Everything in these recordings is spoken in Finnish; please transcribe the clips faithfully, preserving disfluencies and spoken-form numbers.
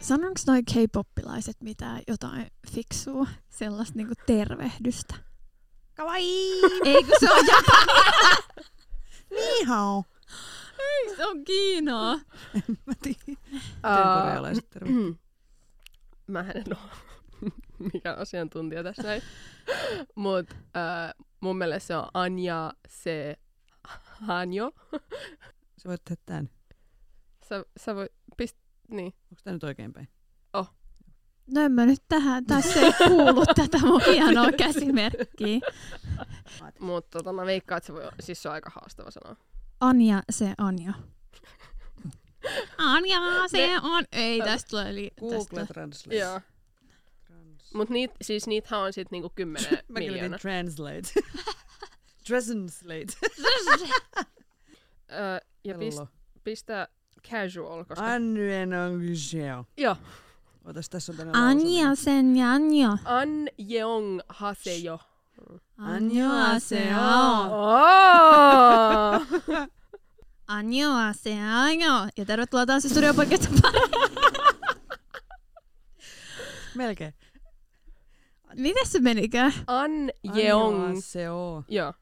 Sanonko noi K-poppilaiset mitään jotain fiksua, sellaista niinku tervehdystä? Kawaii! Ei, kun se on japania! Ni hao! Ei, se on kiinaa! En mä tiedä. Uh, korealaiset tervehdyt. Mähän en oo mikään asiantuntija tässä näin. Mut uh, mun mielestä se on Anja se Hanjo. Sä voit tehdä tän. Sä, sä voit pistää. Niin. Onko tämä nyt oikeinpäin? Oh. No en mä nyt tähän, tässä ei kuulu tätä mun hienoa käsimerkkiä. Mut tota, mä veikkaan, että se, voi, siis se on aika haastava sana. Anja se Anja. Anja se ne. On. Ei, tästä tulee li- Google Translate. Joo. Trans. Mut niit, siis niithän on sit niinku kymmenen miljoonaa. Mä translate. Translate. uh, ja pist, pistää... Casual, koska... Annyen on kyseä. Joo. Otas, tässä on tämmöinen lausunut. Anja sen ja Anjo. Anjeong hasejo. Anjo hasejo. Anjo hasejo. Ja tervetuloa Tansestudio podcastin pariin. Melkein. Miten se menikö? Anjeong. Anjo haseo. Joo.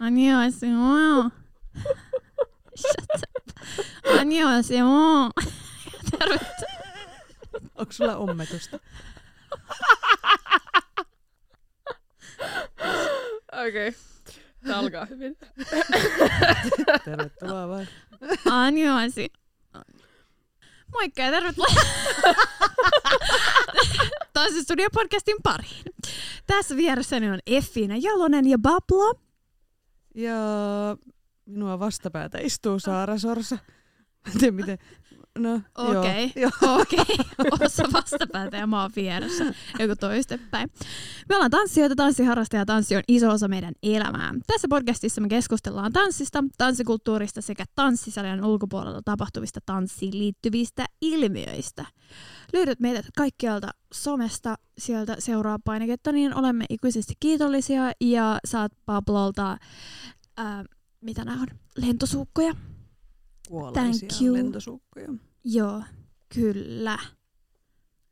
Anjo haseo. Shut up. Annyeonghaseyo. Tervetuloa. Onko sulla ommetusta? Okei. Okay. Tämä alkaa hyvin. Tervetuloa vaan. Annyeonghaseyo. Moikka ja tervetuloa. Tansestudio podcastin pariin. Tässä vieressäni on Effina Jolonen ja Bablo. Ja... Minua vastapäätä istuu Saara Sorsa. Mä en tiedä miten. No, okei, okei. Osa vastapäätä ja mä oon vieressä. Joku toistepäin. Me ollaan tanssijoita, tanssiharrastaja ja tanssi on iso osa meidän elämää. Tässä podcastissa me keskustellaan tanssista, tanssikulttuurista sekä tanssisalien ulkopuolelta tapahtuvista tanssiin liittyvistä ilmiöistä. Löydät meidät kaikkialta somesta, sieltä seuraa painiketta, niin olemme ikuisesti kiitollisia ja saat Bablolta... Äh, Mitä nämä on? Lentosuukkoja. Kuolaisia lentosuukkoja. Joo, kyllä.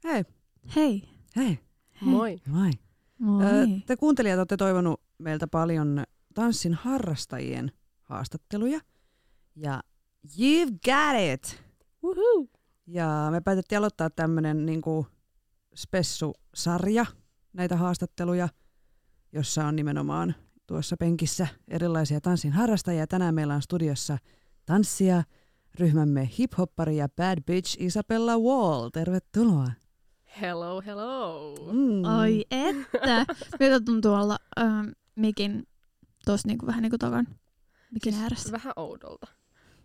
Hei. Hei. Hei. Moi. Moi. Moi. Ö, te kuuntelijat olette toivonut meiltä paljon tanssin harrastajien haastatteluja. Ja you've got it! Woohoo! Ja me päätettiin aloittaa tämmönen niinku spessusarja näitä haastatteluja, jossa on nimenomaan... Tuossa penkissä erilaisia tanssin harrastajia. Tänään meillä on studiossa tanssia, ryhmämme hip-hoppari ja bad bitch Isabella Wall. Tervetuloa. Hello, hello. Mm. Oi että. Miltä tuntuu olla ähm, mikin tuossa niinku, vähän niin kuin takan mikin ääressä? Vähän oudolta,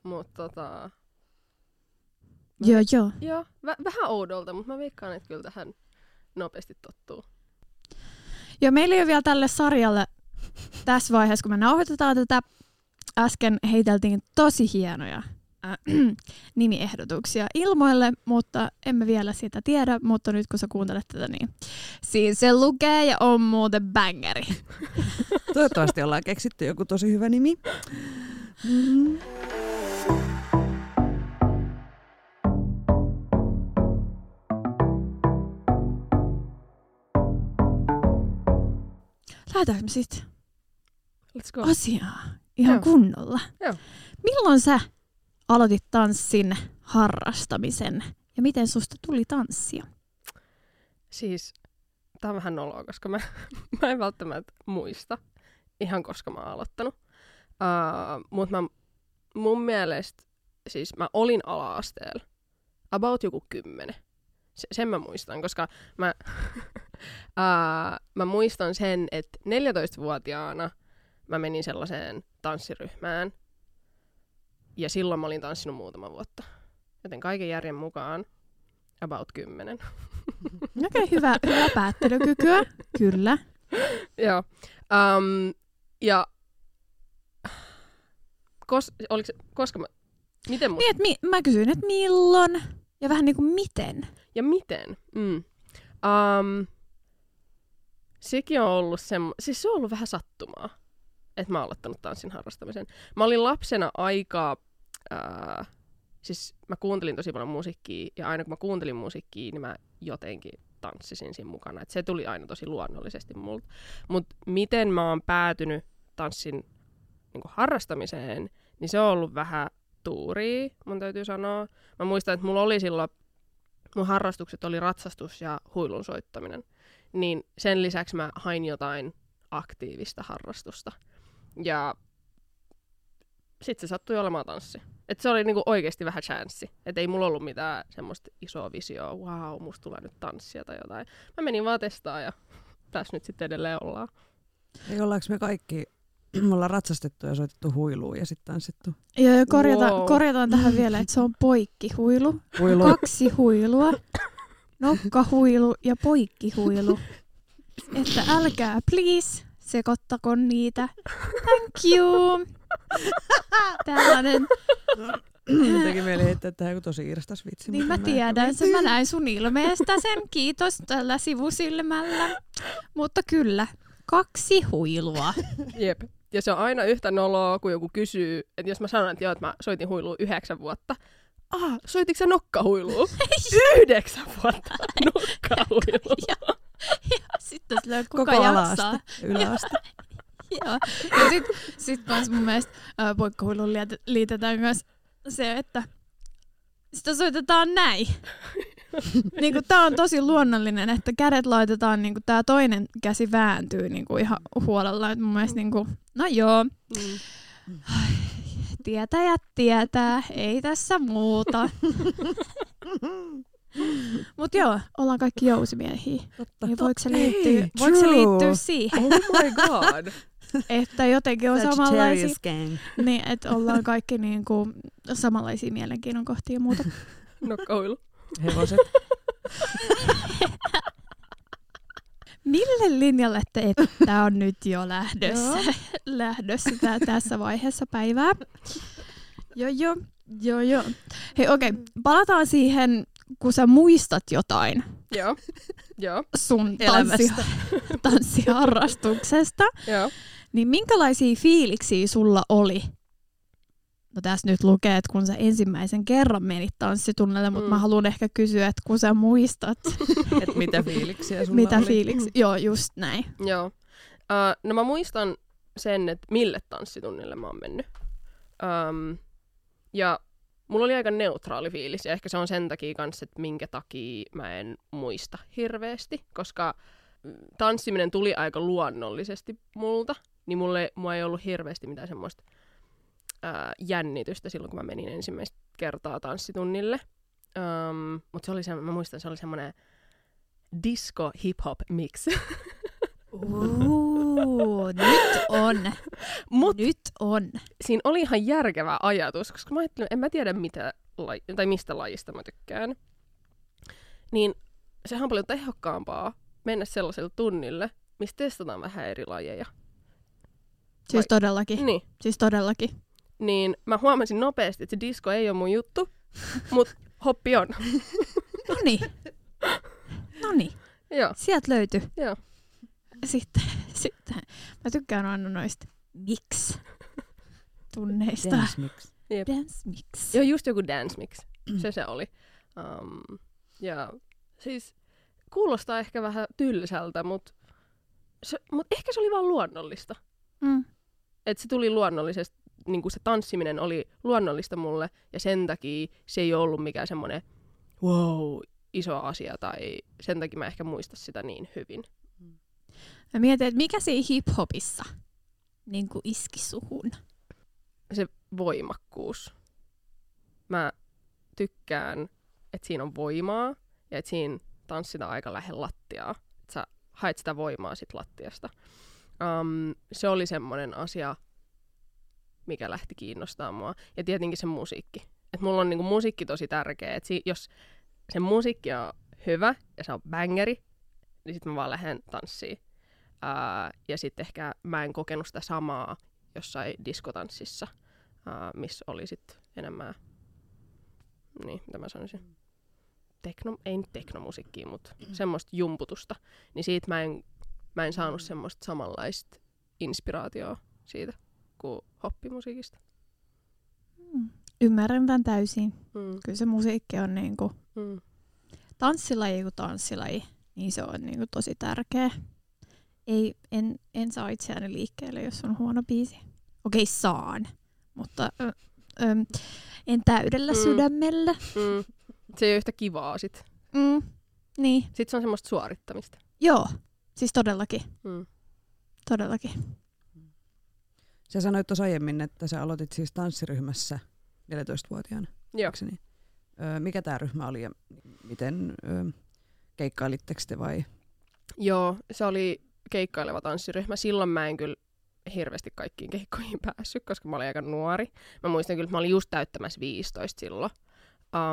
mutta tota... Joo, joo. Joo, v- vähän oudolta, mutta mä veikkaan, että kyllä tähän nopeasti tottuu. Joo, meillä ei ole vielä tälle sarjalle... Tässä vaiheessa, kun me nauhoitetaan tätä, äsken heiteltiin tosi hienoja äh, nimiehdotuksia ilmoille, mutta emme vielä sitä tiedä, mutta nyt kun sä kuuntelet tätä, niin siinä se lukee ja on muuten bangeri. Toivottavasti ollaan keksitty joku tosi hyvä nimi. Mm-hmm. Lähdetäänkö me sitten asiaa ihan Joo. kunnolla? Joo. Milloin sä aloitit tanssin harrastamisen ja miten susta tuli tanssia? Siis, tää on vähän noloa, koska mä, mä en välttämättä muista ihan koska mä oon aloittanut. Uh, mut mä, mun mielestä, siis mä olin ala-asteella about joku kymmenen. Sen mä muistan, koska mä, ää, mä muistan sen, että neljätoistavuotiaana mä menin sellaiseen tanssiryhmään. Ja silloin mä olin tanssinut muutama vuotta. Joten kaiken järjen mukaan about kymmenen. Okei, hyvä, hyvä päättelykykyä. Kyllä. Joo. Um, ja kos, oliko, koska mä... Miten mun... Niin, mi- mä kysyin, että milloin ja vähän niin kuin miten. Ja miten. Mm. Um, sekin on ollut semmo... Siis se on ollut vähän sattumaa, että mä oon aloittanut tanssin harrastamisen. Mä olin lapsena aika... Äh, siis mä kuuntelin tosi paljon musiikkia, ja aina kun mä kuuntelin musiikkia, niin mä jotenkin tanssisin siinä mukana. Et se tuli aina tosi luonnollisesti multa. Mut miten mä oon päätynyt tanssin niinku harrastamiseen, niin se on ollut vähän tuuria, mun täytyy sanoa. Mä muistan, että mulla oli silloin, mun harrastukset oli ratsastus ja huilun soittaminen. Niin sen lisäksi mä hain jotain aktiivista harrastusta. Ja sit se sattui olemaan tanssi. Et se oli niinku oikeesti vähän chanssi. Et ei mulla ollut mitään semmoista isoa visioa, wow, musta tulee nyt tanssia tai jotain. Mä menin vaan testaa ja tässä nyt sitten edelleen ollaan. Ei ollaanko me kaikki, me ollaan ratsastettu ja soitettu huiluun ja sitten tanssittu. Joo, ja korjata, wow. korjataan tähän vielä, että se on poikkihuilu, huilu. Kaksi huilua, nokkahuilu ja poikkihuilu. Että älkää please sekoittako niitä. Thank you! Tällainen. Jotenkin mieli heittää tähän kuin tosi irstas vitsi. Niin mä tiedän sen, mä näin sun ilmeestä sen. Kiitos tällä sivusilmällä. Mutta kyllä, kaksi huilua. Jep. Ja se on aina yhtä noloa, kun joku kysyy, että jos mä sanon, että joo, että mä soitin huilua yhdeksän vuotta. Ah, soititko sä nokkahuilua? Yhdeksän vuotta nokkahuilua. Ja, ja sitten silloin kuka koko jaksaa. Yläaste. Joo. Ja sit, sit kans mun mielestä ää, poikkahuiluun liitetään myös se, että sitä soitetaan näin. Niinku tää on tosi luonnollinen, että kädet laitetaan, niinku tää toinen käsi vääntyy niinku ihan huolella. Et mun mielestä niinku, no joo, mm. Ai, tietäjät tietää, ei tässä muuta. Mut joo, ollaan kaikki jousimiehiä. Totta. Niin voiko se liittyä, voiko se liittyä siihen? Oh my god. Että jotenkin on samanlaisia. Niin, että ollaan kaikki niinku samanlaisia mielenkiinnon kohtia ja muuta. Nokkahuilu. Hevoset. Mille linjalle te että on nyt jo lähdössä? lähdössä tää, tässä vaiheessa päivää. Joo joo. Joo joo. Hei okei, okay. Palataan siihen... Kun sä muistat jotain joo, joo. sun tanssi, tanssiharrastuksesta, joo. Niin minkälaisia fiiliksiä sulla oli? No tässä nyt lukee, että kun sä ensimmäisen kerran menit tanssitunnelle, mutta mm. mä haluan ehkä kysyä, että kun sä muistat. Että mitä fiiliksiä sulla mitä oli? Fiiliksi? Joo, just näin. Joo. Uh, no mä muistan sen, että mille tanssitunnille mä oon mennyt. Um, ja... Mulla oli aika neutraali fiilis, ja ehkä se on sen takia kanssa, että minkä takia mä en muista hirveästi, koska tanssiminen tuli aika luonnollisesti multa, niin mulle, mulla ei ollut hirveästi mitään semmoista ää, jännitystä silloin, kun mä menin ensimmäistä kertaa tanssitunnille. Um, Mutta mä muistan, se oli semmoinen disco-hip-hop-mix. Ooh, nyt on. Mut nyt on. Siinä oli ihan järkevä ajatus, koska mä ajattelin, en mä tiedä mitä laji, tai mistä lajista mä tykkään. Niin sehän on paljon tehokkaampaa mennä sellaiselle tunnille, missä testataan vähän eri lajeja. Siis todellakin. Niin. Siis todellakin. Niin mä huomasin nopeasti, että se disco ei ole mun juttu, mut hoppi on. Noniin. Noniin. Joo. Sieltä löytyy. Joo. Sitten, sitten. Mä tykkään aina noista mix-tunneista. Dance mix. Yep. Dance mix. Joo, just joku dance mix. Se se oli. Um, ja siis kuulostaa ehkä vähän tylsältä, mutta mut ehkä se oli vaan luonnollista. Mm. Että se tuli luonnollisesti, niin kuin se tanssiminen oli luonnollista mulle, ja sen takia se ei ollut mikään semmoinen wow, iso asia, tai sen takia mä ehkä muista sitä niin hyvin. Mä mietin, että mikä siinä hip-hopissa niin kuin iski suhun? Se voimakkuus. Mä tykkään, että siinä on voimaa ja että siinä tanssitaan aika lähellä lattiaa. Että sä haet sitä voimaa sit lattiasta. Um, se oli semmoinen asia, mikä lähti kiinnostaa mua. Ja tietenkin se musiikki. Et mulla on niinku musiikki tosi tärkeä. Et si- jos se musiikki on hyvä ja se on bängeri, niin sit mä vaan lähden tanssiin. Ää, ja sit ehkä mä en kokenut sitä samaa jossain diskotanssissa, ää, missä oli sit enemmän, niin mitä mä sanoisin, tekno, ei nyt teknomusiikkia, mutta semmoista jumputusta. Niin siitä mä en, mä en saanut semmoista samanlaista inspiraatioa siitä kuin hoppimusiikista. Mm. Ymmärrän tämän täysin. Mm. Kyllä se musiikki on niinku mm. tanssilaji kuin tanssilaji, niin se on niinku tosi tärkeä. Ei, en, en saa itseäni liikkeelle, jos on huono biisi. Okei, saan, mutta ö, ö, en täydellä mm. sydämellä. Mm. Se ei ole yhtä kivaa sit. Mm. Niin. Sit se on semmoista suorittamista. Joo, siis todellakin. Mm. Todellakin. Sä sanoit tuossa aiemmin, että sä aloitit siis tanssiryhmässä neljätoistavuotiaana. Joo. Niin? Öö, mikä tää ryhmä oli ja miten öö, keikkailitteko te vai? Joo, se oli keikkaileva tanssiryhmä. Silloin mä en kyllä hirveästi kaikkiin keikkoihin päässyt, koska mä olin aika nuori. Mä muistan kyllä, että mä olin just täyttämässä viisitoista silloin.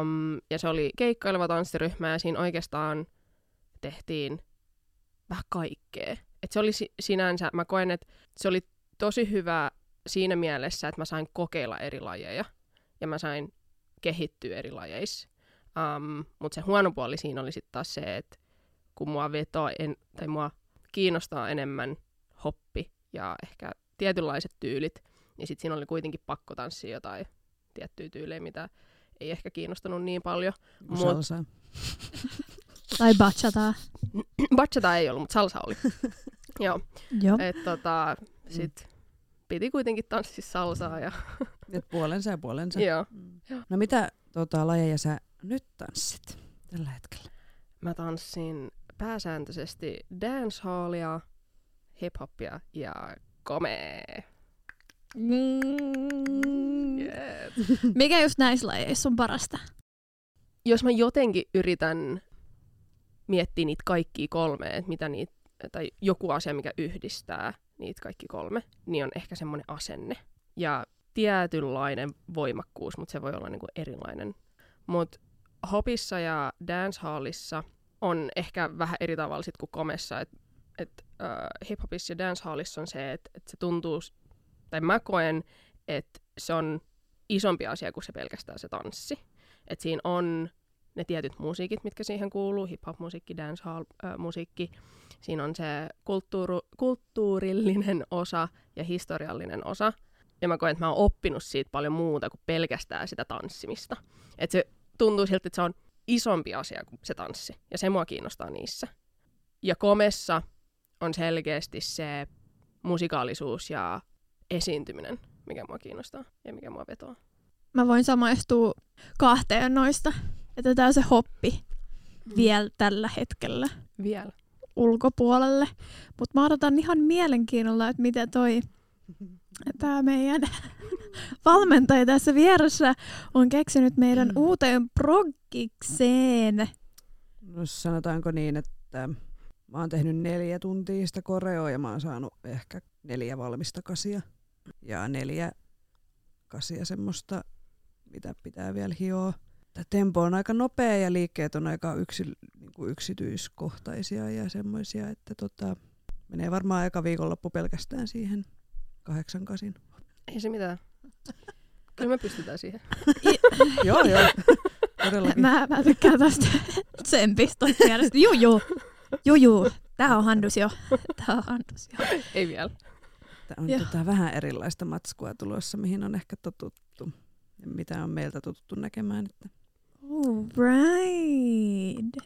Um, ja se oli keikkaileva tanssiryhmä ja siinä oikeastaan tehtiin vähän kaikkea. Et se oli si- sinänsä, mä koen, että se oli tosi hyvä siinä mielessä, että mä sain kokeilla eri lajeja ja mä sain kehittyä eri lajeissa. Um, Mutta se huono puoli siinä oli sitten taas se, että kun mua vetoo en, tai mua kiinnostaa enemmän hoppi ja ehkä tietynlaiset tyylit, niin sitten siinä oli kuitenkin pakko tanssia jotain tiettyä tyylejä, mitä ei ehkä kiinnostanut niin paljon. Salsa. Tai bachata. Bachata ei ollut, mutta salsa oli. Joo. Joo. Et tota, sit piti kuitenkin tanssia salsaa. Ja et puolensa ja puolensa. Joo. No mitä tota, lajeja sä nyt tanssit tällä hetkellä? Mä tanssin pääsääntöisesti dancehallia, hip-hopia ja komea. Mm. Yes. Mikä just näissä lajeissa on parasta? Jos mä jotenkin yritän miettiä niitä kaikkia kolme, että mitä niitä, tai joku asia, mikä yhdistää niitä kaikki kolme, niin on ehkä semmoinen asenne. Ja tietynlainen voimakkuus, mutta se voi olla niinku erilainen. Mut hopissa ja dancehallissa on ehkä vähän eri tavalla sit kuin komessa. Et, et, uh, hiphopissa ja dancehallissa on se, että et se tuntuu, tai mä koen, että se on isompi asia kuin se pelkästään se tanssi. Että siinä on ne tietyt musiikit, mitkä siihen kuuluu, hip-hop-musiikki, dancehall-musiikki. Siinä on se kulttuuru, kulttuurillinen osa ja historiallinen osa. Ja mä koen, että mä oon oppinut siitä paljon muuta kuin pelkästään sitä tanssimista. Että se tuntuu siltä, että se on isompi asia kuin se tanssi. Ja se mua kiinnostaa niissä. Ja komessa on selkeästi se musikaalisuus ja esiintyminen, mikä mua kiinnostaa ja mikä mua vetoo. Mä voin samaistua kahteen noista. Että tää on se hoppi vielä tällä hetkellä. Vielä. Ulkopuolelle. Mutta mä odotan ihan mielenkiinnolla, että mitä toi tää meidän valmentaja tässä vieressä on keksinyt meidän mm. uuteen proggikseen. No sanotaanko niin, että mä oon tehnyt neljä tuntia sitä koreoa ja mä oon saanut ehkä neljä valmista kasia. Ja neljä kasia semmoista, mitä pitää vielä hioa. Tämä tempo on aika nopea ja liikkeet on aika yksi, niin kuin yksityiskohtaisia ja semmoisia, että tota, menee varmaan aika viikonloppu pelkästään siihen kahdeksan kasin. Ei se mitään. Kyllä me pystytään siihen. Joo, joo. Todellakin. Mä, mä tykkään tästä tsempistä mielestä. Joo, joo. Joo, joo. Tää on handus jo. Tää on handus jo. Ei vielä. Tää on tota vähän erilaista matskua tulossa, mihin on ehkä totuttu. Mitä on meiltä tuttu näkemään. Että. Oh, right.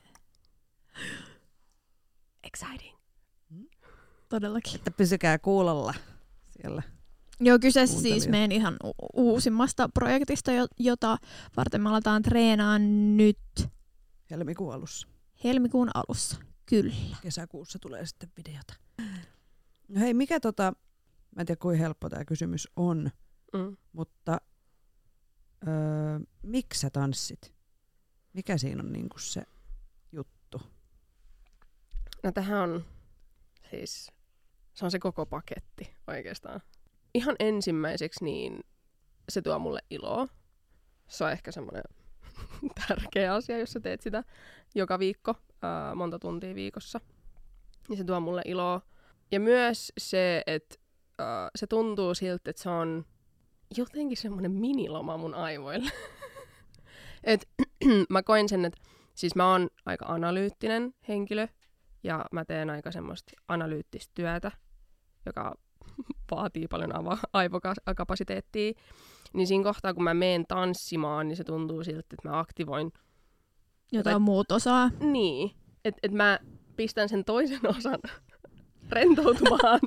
Exciting. Hmm? Todellakin. Että pysykää kuulolla siellä. Joo, kyseessä siis meidän ihan u- uusimmasta projektista, jota varten me aletaan treenaa nyt. Helmikuun alussa. Helmikuun alussa, kyllä. Kesäkuussa tulee sitten videota. No hei, mikä tota, mä en tiedä kuinka helppo tää kysymys on, mm. mutta Öö, miksi sä tanssit? Mikä siinä on niinku se juttu? No tähän on siis, se on se koko paketti oikeastaan. ihan ensimmäiseksi niin se tuo mulle iloa. Se on ehkä semmoinen tärkeä asia, jos sä teet sitä joka viikko, ää, monta tuntia viikossa. Ja se tuo mulle iloa. Ja myös se, että ää, se tuntuu siltä, että se on jotenkin semmoinen miniloma mun aivoille. Et mä koin sen, että siis mä oon aika analyyttinen henkilö ja mä teen aika semmoista analyyttistä työtä, joka vaatii paljon aivokapasiteettia. Niin siinä kohtaa, kun mä meen tanssimaan, niin se tuntuu siltä, että mä aktivoin jotain, jotain muut osaa. Niin, että et mä pistän sen toisen osan rentoutumaan,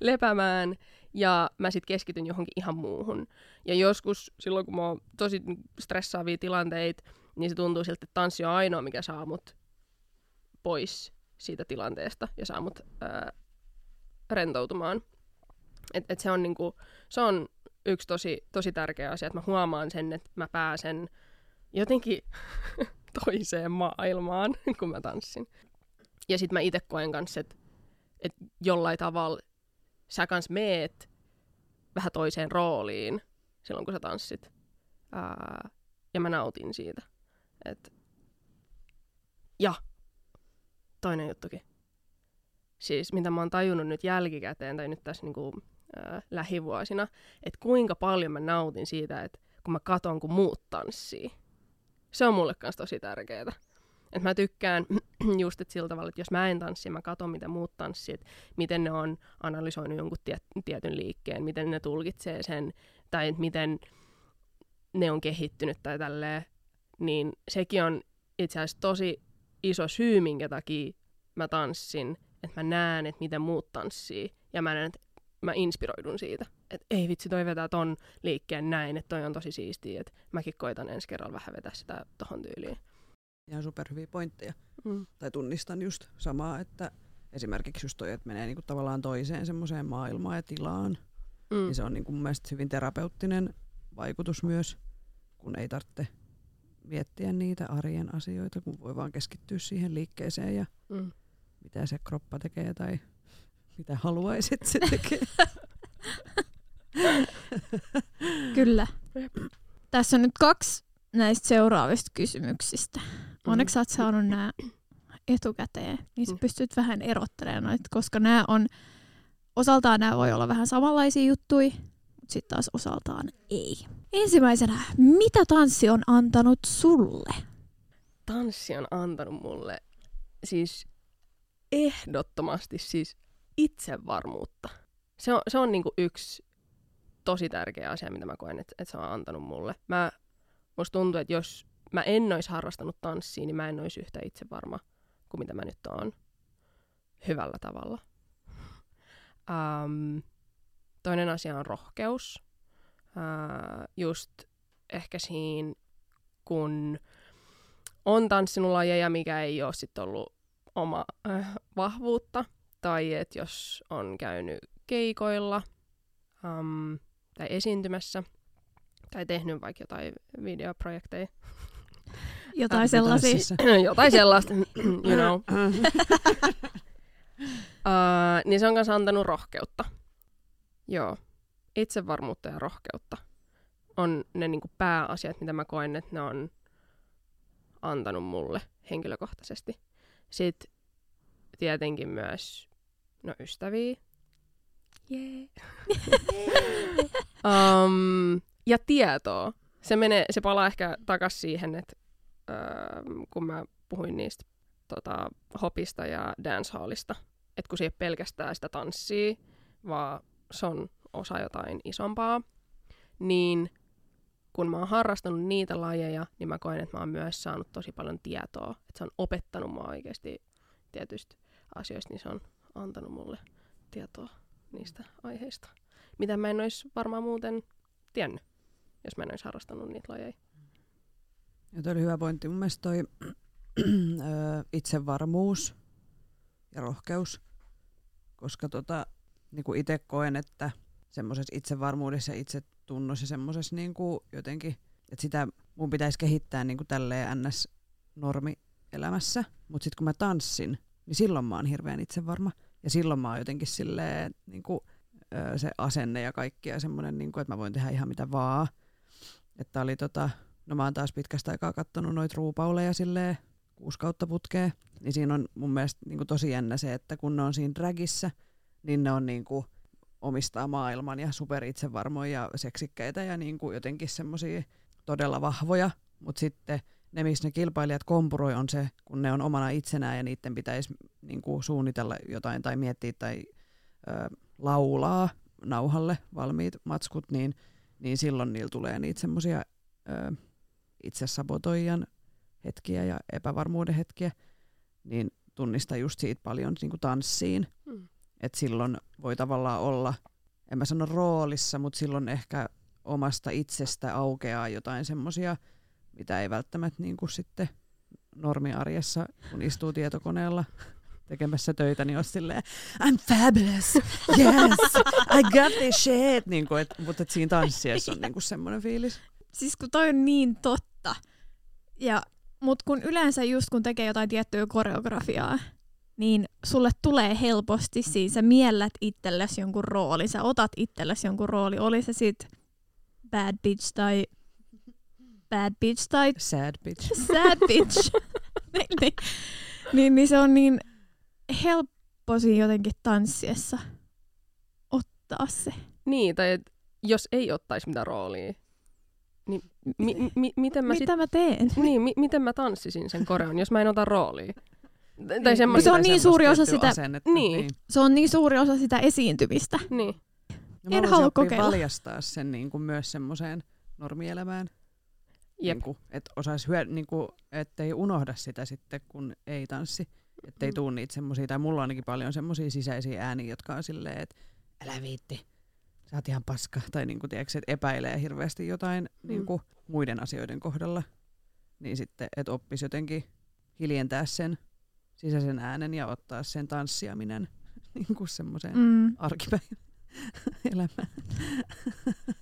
lepäämään. Ja mä sit keskityn johonkin ihan muuhun. Ja joskus silloin, kun mä oon tosi stressaavia tilanteita, niin se tuntuu siltä, että tanssi on ainoa, mikä saa mut pois siitä tilanteesta ja saa mut ää, rentoutumaan. Et, et se on niinku, se on yksi tosi, tosi tärkeä asia, että mä huomaan sen, että mä pääsen jotenkin toiseen maailmaan, kun mä tanssin. Ja sit mä ite koen kanssa, että et jollain tavalla sä kans meet vähän toiseen rooliin silloin, kun sä tanssit. Ää, ja mä nautin siitä. Et... Ja toinen juttukin. Siis mitä mä oon tajunnut nyt jälkikäteen, tai nyt tässä niinku, ää, lähivuosina, että kuinka paljon mä nautin siitä, että kun mä katon, kun muut tanssii. Se on mulle kans tosi tärkeetä. Et mä tykkään just et sillä tavalla, että jos mä en tanssi, mä katon mitä muut tanssii, että miten ne on analysoinut jonkun tiet- tietyn liikkeen, miten ne tulkitsee sen, tai miten ne on kehittynyt tai tälleen, niin sekin on itse asiassa tosi iso syy, minkä takia mä tanssin, että mä näen, että miten muut tanssii, ja mä näen, että mä inspiroidun siitä, että ei vitsi, toi vetää ton liikkeen näin, että toi on tosi siistiä, että mäkin koitan ensi kerralla vähän vetää sitä tohon tyyliin. Ihan superhyviä pointteja. Mm. Tai tunnistan just samaa, että esimerkiksi just toi, että menee niinku tavallaan toiseen semmoiseen maailmaan ja tilaan. Mm. Niin se on niinku mun mielestä hyvin terapeuttinen vaikutus myös, kun ei tarvitse miettiä niitä arjen asioita, kun voi vaan keskittyä siihen liikkeeseen ja mm. mitä se kroppa tekee tai mitä haluaisit se tekee. Kyllä. Tässä on nyt kaksi näistä seuraavista kysymyksistä. Onneksi sä oot saanut nämä etukäteen, niin sä pystyt vähän erottelemaan noita, koska nämä on, osaltaan nämä voi olla vähän samanlaisia juttuja, mutta sitten taas osaltaan ei. Ensimmäisenä, mitä tanssi on antanut sulle? Tanssi on antanut mulle siis ehdottomasti siis itsevarmuutta. Se on, se on niinku yksi tosi tärkeä asia, mitä mä koen, että et se on antanut mulle. Mä, musta tuntuu, että jos mä en olisi harrastanut tanssia, niin mä en olisi yhtä itsevarma kuin mitä mä nyt oon. Hyvällä tavalla. Um, toinen asia on rohkeus. Uh, just ehkä siinä, kun on tanssinut lajeja, mikä ei ole sitten ollut oma äh, vahvuutta. Tai että jos on käynyt keikoilla um, tai esiintymässä tai tehnyt vaikka jotain videoprojekteja. Jotain sellaisia. Jotain sellaista, you know. uh, niin se on kanssa antanut rohkeutta. Joo. Itsevarmuutta ja rohkeutta on ne niinku pääasiat, mitä mä koen, että ne on antanut mulle henkilökohtaisesti. Sitten tietenkin myös no ystäviä. Jee. Yeah. um, ja tietoa. Se, menee, se palaa ehkä takaisin siihen, että öö, kun mä puhuin niistä tota, hopista ja dancehallista, että kun se ei ole pelkästään sitä tanssia, vaan se on osa jotain isompaa, niin kun mä oon harrastanut niitä lajeja, niin mä koen, että mä oon myös saanut tosi paljon tietoa. Että se on opettanut mua oikeasti tietyistä asioista, niin se on antanut mulle tietoa niistä aiheista, mitä mä en olisi varmaan muuten tiennyt, jos mä en olisi harrastanut niitä lajeja. Ja toi oli hyvä pointti. Mun mielestä toi itsevarmuus ja rohkeus, koska tota, niinku itse koen, että semmoisessa itsevarmuudessa ja itsetunnossa semmoisessa niinku jotenkin, että sitä mun pitäisi kehittää niinku tälleen N S-normielämässä, mutta sitten kun mä tanssin, niin silloin mä oon hirveän itsevarma ja silloin mä oon jotenkin silleen niinku se asenne ja kaikki ja semmoinen, niin kuin, että mä voin tehdä ihan mitä vaan. Että oli tota, no mä oon taas pitkästä aikaa kattonut noita RuPauleja silleen kuusi kautta putkeen, niin siinä on mun mielestä niin kuin tosi jännä se, että kun ne on siinä dragissä, niin ne on niin kuin omistaa maailman ja super itsevarmoja ja seksikkäitä ja niin kuin jotenkin semmosia todella vahvoja, mutta sitten ne, missä ne kilpailijat kompuroi, on se, kun ne on omana itsenään ja niiden pitäisi niin kuin suunnitella jotain tai miettiä tai ö, laulaa nauhalle valmiit matskut, niin, niin silloin niillä tulee niitä semmoisia itsesabotoijan hetkiä ja epävarmuuden hetkiä, niin tunnista just siitä paljon niin kuin tanssiin. Mm. Että silloin voi tavallaan olla, en mä sano roolissa, mutta silloin ehkä omasta itsestä aukeaa jotain semmoisia, mitä ei välttämättä niin kuin sitten normiarjessa, kun istuu tietokoneella tekemässä töitä, niin on silleen, I'm fabulous, yes, I got this shit. Niin kuin, et, mutta et siinä tanssiessa on niin kuin semmoinen fiilis. Siis kun toi on niin totta. Ja, mut kun yleensä just kun tekee jotain tiettyä koreografiaa, niin sulle tulee helposti siinä, sä miellät itsellesi jonkun rooli, sä otat itsellesi jonkun rooli, oli se sit bad bitch tai bad bitch tai sad bitch, sad bitch. niin, niin, niin, niin se on niin helppo siinä jotenkin tanssiessa ottaa se. Niin, tai et, jos ei ottaisi mitään roolia, niin mi, mi, miten mä sit, mitä mä teen? Niin, mi, miten mä tanssisin sen korean, jos mä en ota roolia? Tai niin, se on niin suuri osa sitä asennetta, niin. Niin. Se on niin suuri osa sitä esiintymistä. Niin. En halua kokeilla valjastaa sen niin kuin myös semmoiseen normielämään. Niin kuin, et osais hyö, niin kuin, ettei unohda sitä sitten kun ei tanssi, ettei mm. tuu niitä semmoisia, tai mulla on ainakin paljon semmoisia sisäisiä ääniä, jotka on silleen, että älä viitti. Sä oot ihan paska, tai niin kuin tiedätkö, että epäilee hirveästi jotain mm. niin kuin muiden asioiden kohdalla. Niin sitten et oppis jotenkin hiljentää sen sisäisen äänen ja ottaa sen tanssiaminen niin kuin semmoiseen mm. arkipäivän elämään.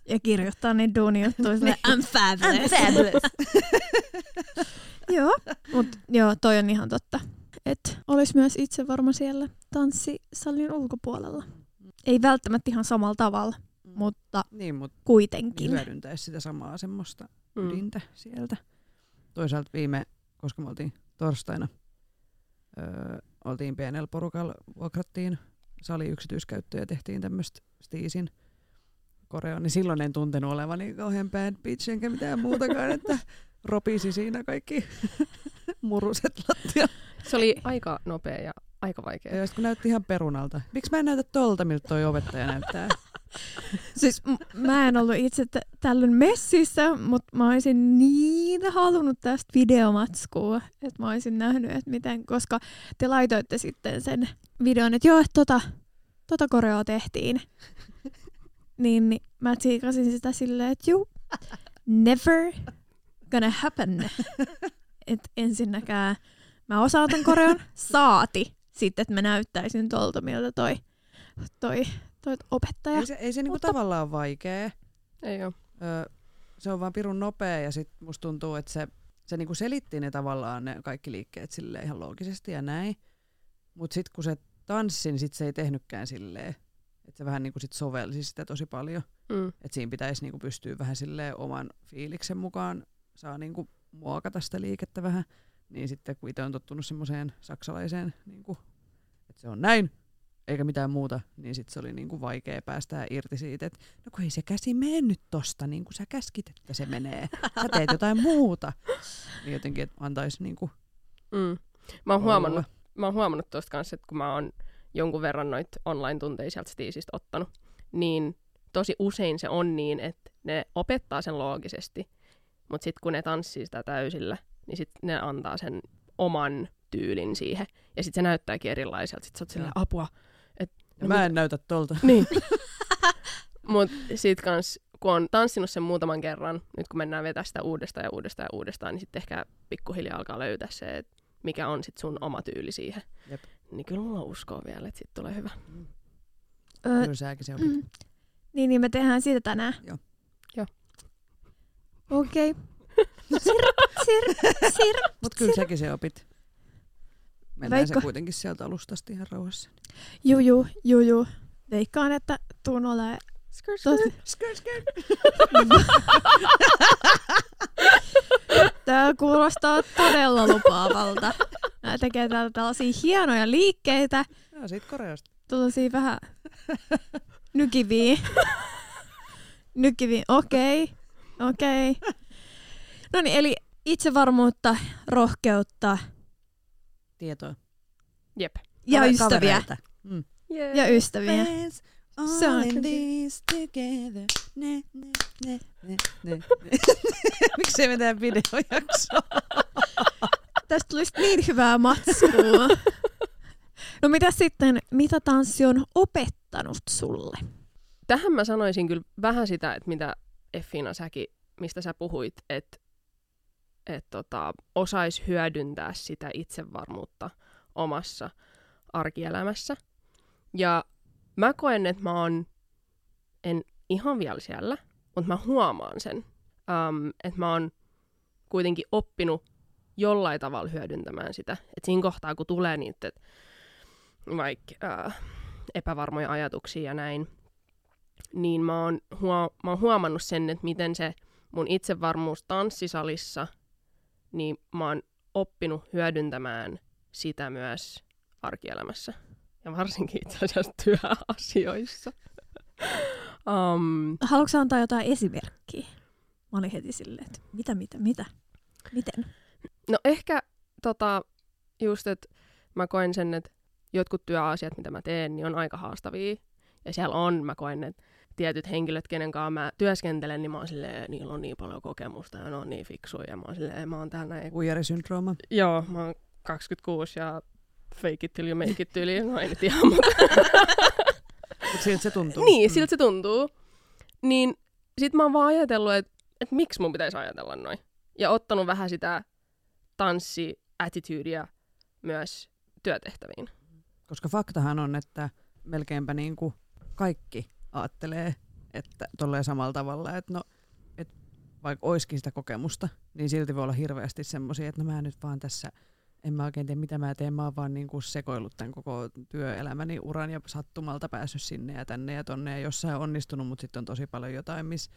Ja kirjoittaa ne duunijuttuja silleen, I'm fabulous. I'm fabulous. Joo, mutta joo, toi on ihan totta. Että olisi myös itse varma siellä tanssisalin ulkopuolella. Ei välttämättä ihan samalla tavalla, mutta niin, mut kuitenkin. Niin hyödyntäisi sitä samaa semmoista mm. ydintä sieltä. Toisaalta viime, koska me oltiin torstaina, Öö, oltiin pienellä porukalla, vuokrattiin sali yksityiskäyttöä ja tehtiin tämmöistä Stiisin koreoa, niin silloin en tuntenut olevani kauhean bad bitch enkä mitään muutakaan, että ropisi siinä kaikki muruset lattia. Se oli aika nopea ja aika vaikea. Ja sit kun näytti ihan perunalta. Miksi mä en näytä tolta, miltä toi opettaja näyttää? Siis m- mä en ollut itse t- tällöin messissä, mutta mä olisin niin halunnut tästä videomatskua, että mä olisin nähnyt, että miten, koska te laitoitte sitten sen videon, että joo, että tota, tota koreoa tehtiin. niin, niin mä tsiikasin sitä silleen, että juu, never gonna happen. Että ensinnäkään mä osaan tämän koreon, saati sitten, että mä näyttäisin tolta, miltä toi toi opettaja. Ei se, ei se niinku mutta tavallaan ole vaikea. Ei oo. Öö, se on vaan pirun nopea ja sit musta tuntuu, että se, se niinku selitti ne tavallaan ne kaikki liikkeet silleen ihan loogisesti ja näin. Mut sit kun se tanssi, niin sit se ei tehnytkään silleen. Että se vähän niinku sit sovelsi sitä tosi paljon. Mm. Että siinä pitäisi niinku pystyä vähän silleen oman fiiliksen mukaan. Saa niinku muokata sitä liikettä vähän. Niin sitten kun itse on tottunut semmoiseen saksalaiseen, niinku, että se on näin. Eikä mitään muuta, niin sitten se oli niinku vaikea päästää irti siitä, että no kun ei se käsi mene nyt tosta, niin kuin sä käskit, että se menee. Sä teet jotain muuta. Niin jotenkin, että antaisi niinku mm. Mä oon huomannut, mä oon huomannut tosta kanssa, että kun mä oon jonkun verran noita online-tunteja sieltä Stiisistä ottanut, niin tosi usein se on niin, että ne opettaa sen loogisesti, mutta sitten kun ne tanssii sitä täysillä, niin sitten ne antaa sen oman tyylin siihen. Ja sitten se näyttääkin erilaiselta. Sitten sä oot silleen apua. Et, no mä en mut näytä tolta. Niin. Mut sit kans, kun on tanssinut sen muutaman kerran, nyt kun mennään vetää sitä uudestaan ja uudestaan ja uudestaan, niin sitten ehkä pikkuhiljaa alkaa löytää se, että mikä on sit sun oma tyyli siihen. Jep. Niin kyllä mulla uskoo vielä, että sit tulee hyvä. Mm. Öö, kyllä säkin se opit. Mm. Niin, niin me tehdään siitä tänään. Joo. Joo. Okei. Okay. Sir, sir, sir. Mut kyllä sir. Säkin se opit. Mennään Veikko. Se kuitenkin sieltä alustasti ihan rauhassa. Juu, juu, juu, juu. Veikkaan, että tuun olemaan... Skirt, skirt, skirt, skirt. Tää kuulostaa todella lupaavalta. Nää tekee täällä tällaisia hienoja liikkeitä. Joo, siitä Koreasta. Tullaisia vähän nykiviä. Nykiviä, okei. Okay. Okei. Okay. No niin, eli itsevarmuutta, rohkeutta. Tietoa. Jep. Ja Kavere- ystäviä. Mm. Yeah. Ja ystäviä. Fans. All so in this together. Ne, ne, ne, ne, ne. Miksei me tehdä videojaksoa? Tästä tulisi niin hyvää matskua. No mitä sitten, mitä tanssi on opettanut sulle? Tähän mä sanoisin kyllä vähän sitä, että mitä Effina säkin, mistä sä puhuit, että et tota, osaisi hyödyntää sitä itsevarmuutta omassa arkielämässä. Ja mä koen, että mä oon, en ihan vielä siellä, mutta mä huomaan sen, um, että mä oon kuitenkin oppinut jollain tavalla hyödyntämään sitä. Et siinä kohtaa, kun tulee niitä vaikka uh, epävarmoja ajatuksia ja näin, niin mä oon, huo- mä oon huomannut sen, että miten se mun itsevarmuus tanssisalissa, niin mä oon oppinut hyödyntämään sitä myös arkielämässä. Ja varsinkin itse asiassa työasioissa. um, Haluatko sä antaa jotain esimerkkiä? Mä olin heti silleen, että mitä, mitä, mitä? Miten? No ehkä tota, just, että mä koen sen, että jotkut työasiat, mitä mä teen, niin on aika haastavia. Ja siellä on, mä koen, että tietyt henkilöt, kenen kanssa mä työskentelen, niin mä oon silleen, niillä on niin paljon kokemusta ja ne on niin fiksuja. Ja mä oon silleen, mä oon täällä... Uijarisyndrooma. Joo, mä oon kaksikymmentäkuusi ja... Fake it till you make it -tyyli, no ei nyt ihan, mutta... Mut siltä se tuntuu. Niin, siltä se tuntuu. Niin sit mä oon vaan ajatellut, että et miksi mun pitäisi ajatella noin. Ja ottanut vähän sitä tanssi-attityydiä myös työtehtäviin. Koska faktahan on, että melkeinpä niin kuin kaikki ajattelee, että tolleen samalla tavalla, että no, et vaikka oiskin sitä kokemusta, niin silti voi olla hirveästi semmosia, että no mä nyt vaan tässä... En mä oikein tiedä, mitä mä teen. Mä oon vaan niinku sekoillut tämän koko työelämäni uran ja sattumalta päässyt sinne ja tänne ja tonne ja jossain onnistunut, mutta sitten on tosi paljon jotain, mis,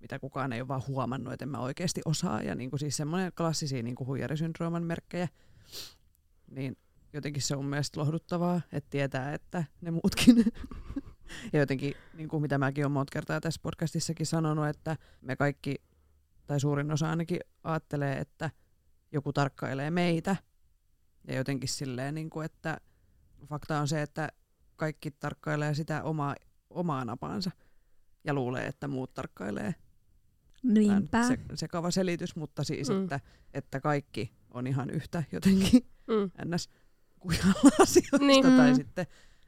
mitä kukaan ei ole vaan huomannut, että en mä oikeasti osaa. Ja niinku siis semmoinen klassisia niinku huijarisyndrooman merkkejä. Niin jotenkin se on mun mielestä lohduttavaa, että tietää, että ne muutkin. Ja jotenkin, niinku mitä mäkin olen monta kertaa tässä podcastissakin sanonut, että me kaikki, tai suurin osa ainakin, ajattelee, että joku tarkkailee meitä. Ja jotenkin silleen, niin kuin, että fakta on se, että kaikki tarkkailee sitä omaa, omaa napaansa ja luulee, että muut tarkkailee. Niinpä. Se, sekava selitys, mutta siis, mm. että, että kaikki on ihan yhtä jotenkin mm. ns. Kujalla asioista. Niin. Tai sitten,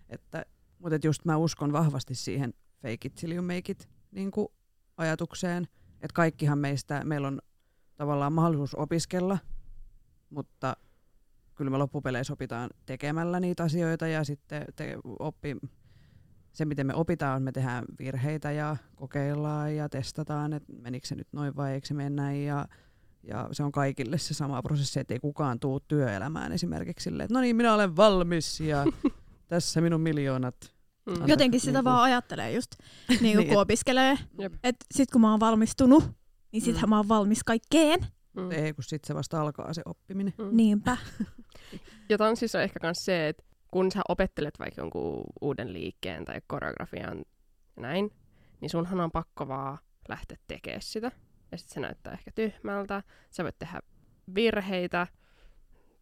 että, mutta et just mä uskon vahvasti siihen fake it till you make it niin kuin ajatukseen, että kaikkihan meistä, meillä on tavallaan mahdollisuus opiskella, mutta... Kyllä me loppupeleissä opitaan tekemällä niitä asioita ja sitten te oppi, se, miten me opitaan, on, me tehdään virheitä ja kokeillaan ja testataan, että menikö se nyt noin vai eikö se mennä. Ja, ja se on kaikille se sama prosessi, ettei kukaan tule työelämään esimerkiksi silleen, että no niin, minä olen valmis ja tässä minun miljoonat. Mm. Jotenkin sitä niin vaan ajattelee just, niin kuin kun opiskelee, että sit kun mä oon valmistunut, niin sittenhän mm. mä oon valmis kaikkeen. Mm. Ei, kun sitten se vasta alkaa se oppiminen. Mm. Niinpä. Ja tanssissa on ehkä myös se, että kun sä opettelet vaikka jonkun uuden liikkeen tai koreografian ja näin, niin sunhan on pakko vaan lähteä tekemään sitä. Ja sitten se näyttää ehkä tyhmältä, sä voit tehdä virheitä,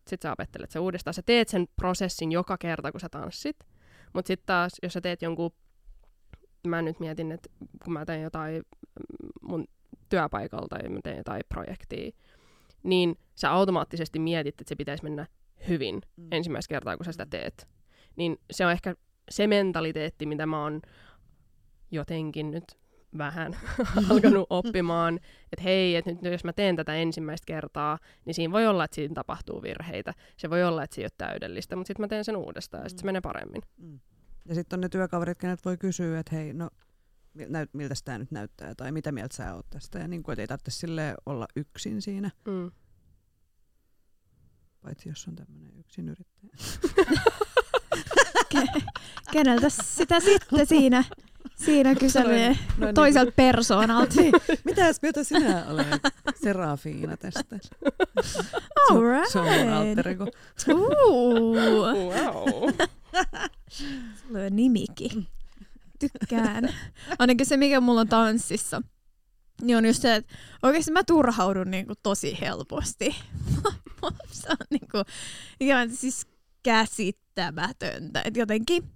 sitten sä opettelet se uudestaan. Sä teet sen prosessin joka kerta, kun sä tanssit. Mutta sitten taas, jos sä teet jonkun, mä nyt mietin, että kun mä teen jotain mun työpaikalla tai mä teen jotain projektia, niin sä automaattisesti mietit, että se pitäisi mennä hyvin mm. ensimmäistä kertaa, kun sä sitä teet. Niin se on ehkä se mentaliteetti, mitä mä oon jotenkin nyt vähän alkanut oppimaan, että hei, että nyt jos mä teen tätä ensimmäistä kertaa, niin siinä voi olla, että siinä tapahtuu virheitä. Se voi olla, että se ei ole täydellistä, mutta sitten mä teen sen uudestaan ja sitten se menee paremmin. Mm. Ja sitten on ne työkaverit, kenet voi kysyä, että hei, no Näyt, miltä tämä nyt näyttää tai mitä mieltä sä oot tästä. Ja niin kuin, ei tarvitse olla yksin siinä. Mm. Paitsi jos on tämmöinen yksinyrittäjä. Ke- keneltä sitä sitten siinä, siinä kyselee? Noin, noin toiselta niin. Persoonalta. Niin. Mitäs mieltä sinä olet, Serafiina, tästä? All right. Se on mun alter ego. Wow. Sulla on nimikin. Tykkään. Ainakin se, mikä mulla on tanssissa. Niin on just se, että oikeesti mä turhaudun niinku tosi helposti. Se on niinku ihan siis käsittämätöntä. Et jotenkin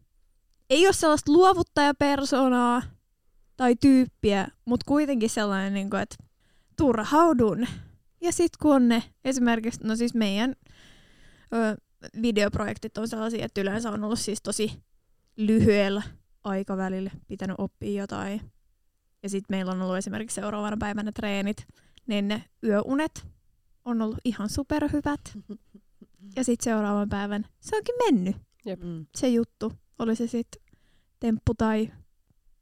ei ole sellaista luovuttajapersonaa tai tyyppiä, mut kuitenkin sellainen, niinku, että turhaudun. Ja sit kun on ne esimerkiksi, no siis meidän ö, videoprojektit on sellaisia, että yleensä on ollut siis tosi lyhyellä aikavälillä pitänyt oppia jotain. Ja sitten meillä on ollut esimerkiksi seuraavana päivänä treenit, niin ne yöunet on ollut ihan superhyvät. Ja sitten seuraavan päivän se onkin mennyt. Jep. Se juttu. Oli se sitten temppu tai...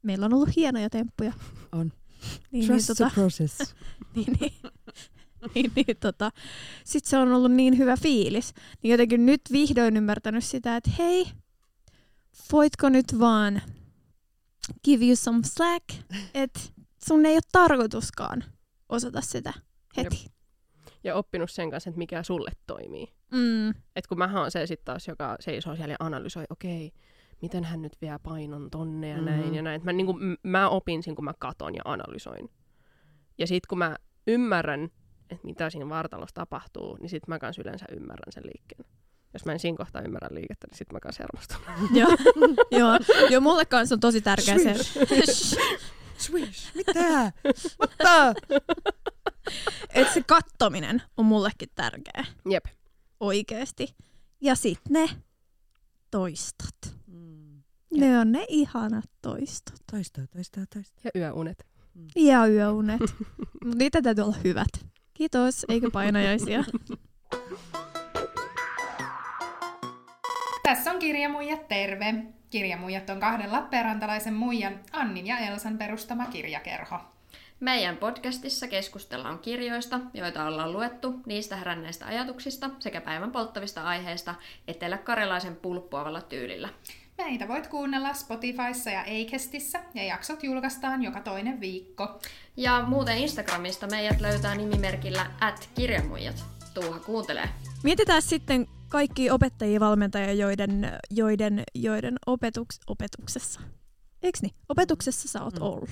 Meillä on ollut hienoja temppuja. On. Niin, Trust niin, the tota... process. niin, niin. niin, niin tota... Sitten se on ollut niin hyvä fiilis. Niin jotenkin nyt vihdoin ymmärtänyt sitä, että hei, voitko nyt vaan... give you some slack, että sun ei ole tarkoituskaan osata sitä heti. Jop. Ja oppinut sen kanssa, että mikä sulle toimii. Mm. Et kun mähän on se sitten taas, joka seisoo siellä ja analysoi, okei, okay, miten hän nyt vie painon tonne ja mm. näin ja näin. Mä, niin kun, mä opin sen, kun mä katon ja analysoin. Ja sit kun mä ymmärrän, että mitä siinä vartalossa tapahtuu, niin sit mä kans yleensä ymmärrän sen liikkeen. Jos mä en siinä kohtaa ymmärrä liikettä, niin sit mä kans hermostun. Joo, joo. Joo, mulle kans on tosi tärkeä Swish. se. Swish. Mitä? Mutta? Et se kattominen on mullekin tärkeä. Jep. Oikeesti. Ja sit ne toistot. Mm. Ne on ne ihanat toistot. Toistoa, toistoa, toistoa. Ja yöunet. Mm. Ja yöunet. Mut niitä täytyy olla hyvät. Kiitos, eikä painajaisia. Tässä on Kirjamuijat, terve! Kirjamuijat on kahden lappeenrantalaisen muijan, Annin ja Elsan perustama kirjakerho. Meidän podcastissa keskustellaan kirjoista, joita ollaan luettu, niistä heränneistä ajatuksista sekä päivän polttavista aiheista etelä-karjalaisen pulppuavalla tyylillä. Meitä voit kuunnella Spotifyssa ja Acastissa ja jaksot julkaistaan joka toinen viikko. Ja muuten Instagramista meidät löytää nimimerkillä at kirjamuijat. Tuuha kuuntelee. Mietitään sitten kaikki opettajia ja valmentajia, joiden, joiden, joiden opetuks, opetuksessa, eiks niin? opetuksessa sä oot ollut.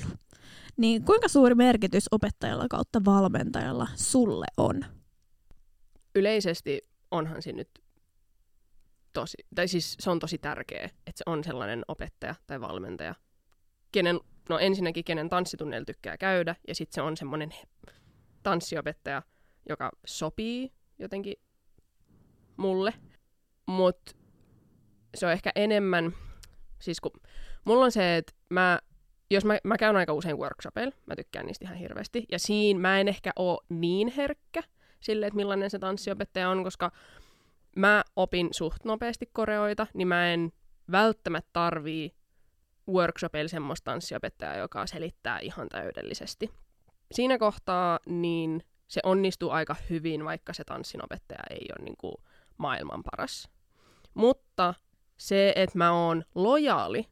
Niin kuinka suuri merkitys opettajalla kautta valmentajalla sulle on? Yleisesti onhan se nyt tosi, tai siis se on tosi tärkeä, että se on sellainen opettaja tai valmentaja, kenen, no ensinnäkin kenen tanssitunneilla tykkää käydä, ja sitten se on semmoinen tanssiopettaja, joka sopii jotenkin mulle, mutta se on ehkä enemmän, siis kun mulla on se, että mä, jos mä, mä käyn aika usein workshopeilla, mä tykkään niistä ihan hirveästi, ja siinä mä en ehkä ole niin herkkä sille, että millainen se tanssiopettaja on, koska mä opin suht nopeasti koreoita, niin mä en välttämättä tarvii workshopeilla semmoista tanssiopettajaa, joka selittää ihan täydellisesti. Siinä kohtaa niin se onnistuu aika hyvin, vaikka se tanssinopettaja ei ole niin kuin maailman paras. Mutta se, että mä oon lojaali,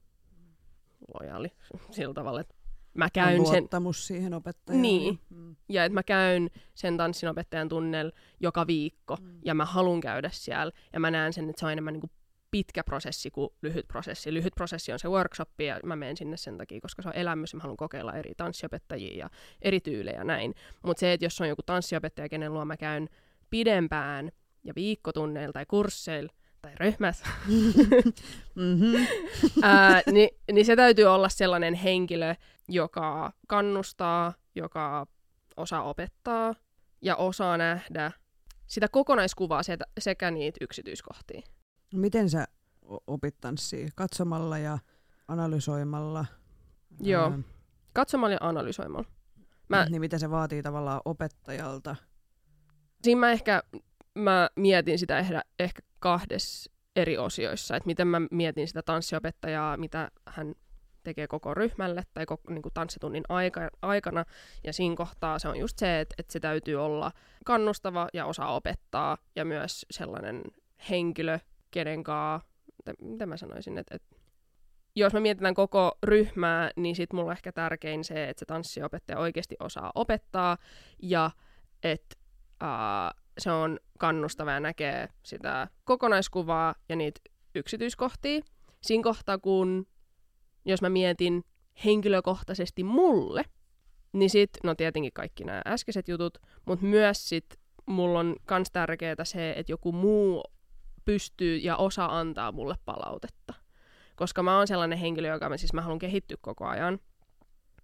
lojaali sillä tavalla, että mä käyn on sen... luottamus siihen opettajaan. Niin, mm. ja että mä käyn sen tanssinopettajan tunnel joka viikko, mm. ja mä haluan käydä siellä, ja mä näen sen, että se on enemmän niin kuin pitkä prosessi kuin lyhyt prosessi. Lyhyt prosessi on se workshop, ja mä menen sinne sen takia, koska se on elämys, ja mä haluan kokeilla eri tanssiopettajia ja eri tyylejä näin. Mutta se, että jos on joku tanssiopettaja, kenen luo mä käyn pidempään, ja viikkotunneilla tai kursseilla tai ryhmässä, mm-hmm. Ää, niin, niin se täytyy olla sellainen henkilö, joka kannustaa, joka osaa opettaa ja osaa nähdä sitä kokonaiskuvaa sekä niitä yksityiskohtia. Miten sä opit tanssia? Katsomalla ja analysoimalla? Joo, Ää... katsomalla ja analysoimalla. Mä... Niin mitä se vaatii tavallaan opettajalta? Siinä mä ehkä... Mä mietin sitä ehdä, ehkä kahdessa eri osioissa, että miten mä mietin sitä tanssiopettajaa, mitä hän tekee koko ryhmälle tai koko, niin kuin tanssitunnin aika, aikana. Ja siinä kohtaa se on just se, että, että se täytyy olla kannustava ja osaa opettaa ja myös sellainen henkilö, kenen kaa mitä mä sanoisin, että, että jos me mietitään koko ryhmää, niin sit mulla on ehkä tärkein se, että se tanssiopettaja oikeasti osaa opettaa ja että äh, se on kannustava ja näkee sitä kokonaiskuvaa ja niitä yksityiskohtia. Siinä kohtaa, kun jos mä mietin henkilökohtaisesti mulle, niin sit, no tietenkin kaikki nämä äskeiset jutut, mutta myös sit mulla on kans tärkeää se, että joku muu pystyy ja osaa antaa mulle palautetta. Koska mä oon sellainen henkilö, joka mä, siis mä haluan kehittyä koko ajan.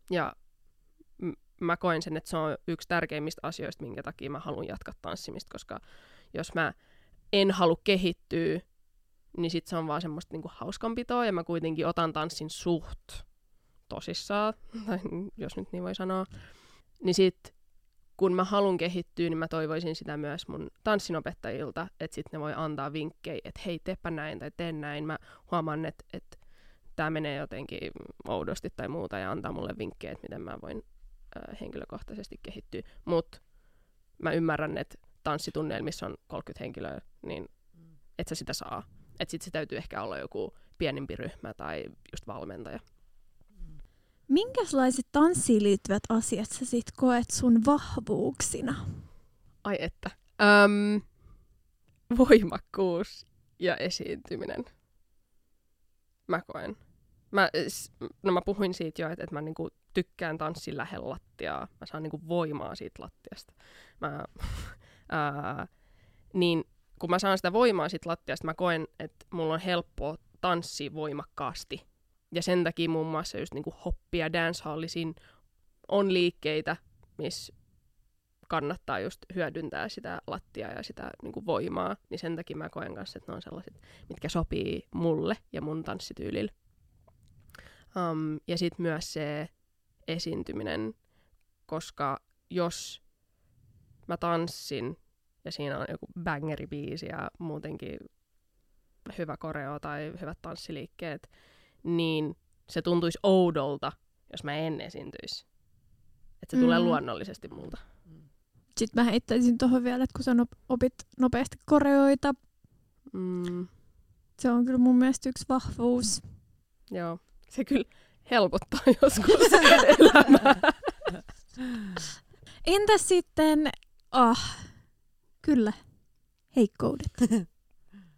Ja m- mä koen sen, että se on yksi tärkeimmistä asioista, minkä takia mä haluan jatkaa tanssimista. Koska jos mä en halua kehittyä, niin sit se on vaan semmoista niinku hauskanpitoa. Ja mä kuitenkin otan tanssin suht tosissaan, tai jos nyt niin voi sanoa. Niin sit kun mä haluan kehittyä, niin mä toivoisin sitä myös mun tanssinopettajilta, että sit ne voi antaa vinkkejä, että hei, teepä näin tai tee näin. Mä huomaan, että, että tää menee jotenkin oudosti tai muuta ja antaa mulle vinkkejä, että miten mä voin äh, henkilökohtaisesti kehittyä. Mut mä ymmärrän, että tanssitunneilla, missä on kolmekymmentä henkilöä, niin et sä sitä saa. Et sit se täytyy ehkä olla joku pienempi ryhmä tai just valmentaja. Minkälaiset tanssiin liittyvät asiat sä sit koet sun vahvuuksina? Ai että. Öm, voimakkuus ja esiintyminen. Mä koen. Mä, no mä puhuin siitä jo, että, että mä niinku tykkään tanssin lähellä lattiaa. Mä saan niinku voimaa siitä lattiasta. Mä, ää, niin kun mä saan sitä voimaa siitä lattiasta, mä koen, että mulla on helppoa tanssia voimakkaasti. Ja sen takia muun muassa just niinku hoppi- ja dancehallisin on liikkeitä, missä kannattaa just hyödyntää sitä lattiaa ja sitä niinku voimaa. Niin sen takia mä koen kanssa, että ne on sellaiset, mitkä sopii mulle ja mun tanssityylillä. Um, ja sit myös se esiintyminen, koska jos mä tanssin ja siinä on joku bangeribiisi ja muutenkin hyvä koreo tai hyvät tanssiliikkeet, niin se tuntuisi oudolta, jos mä en esiintyisi. Että se mm. tulee luonnollisesti multa. Sitten mä heittäisin tuohon vielä, että kun sä opit nopeasti koreoita, mm. se on kyllä mun mielestä yksi vahvuus. Joo, se kyllä helpottaa joskus elämää. Entä sitten, ah, kyllä, heikkoudet.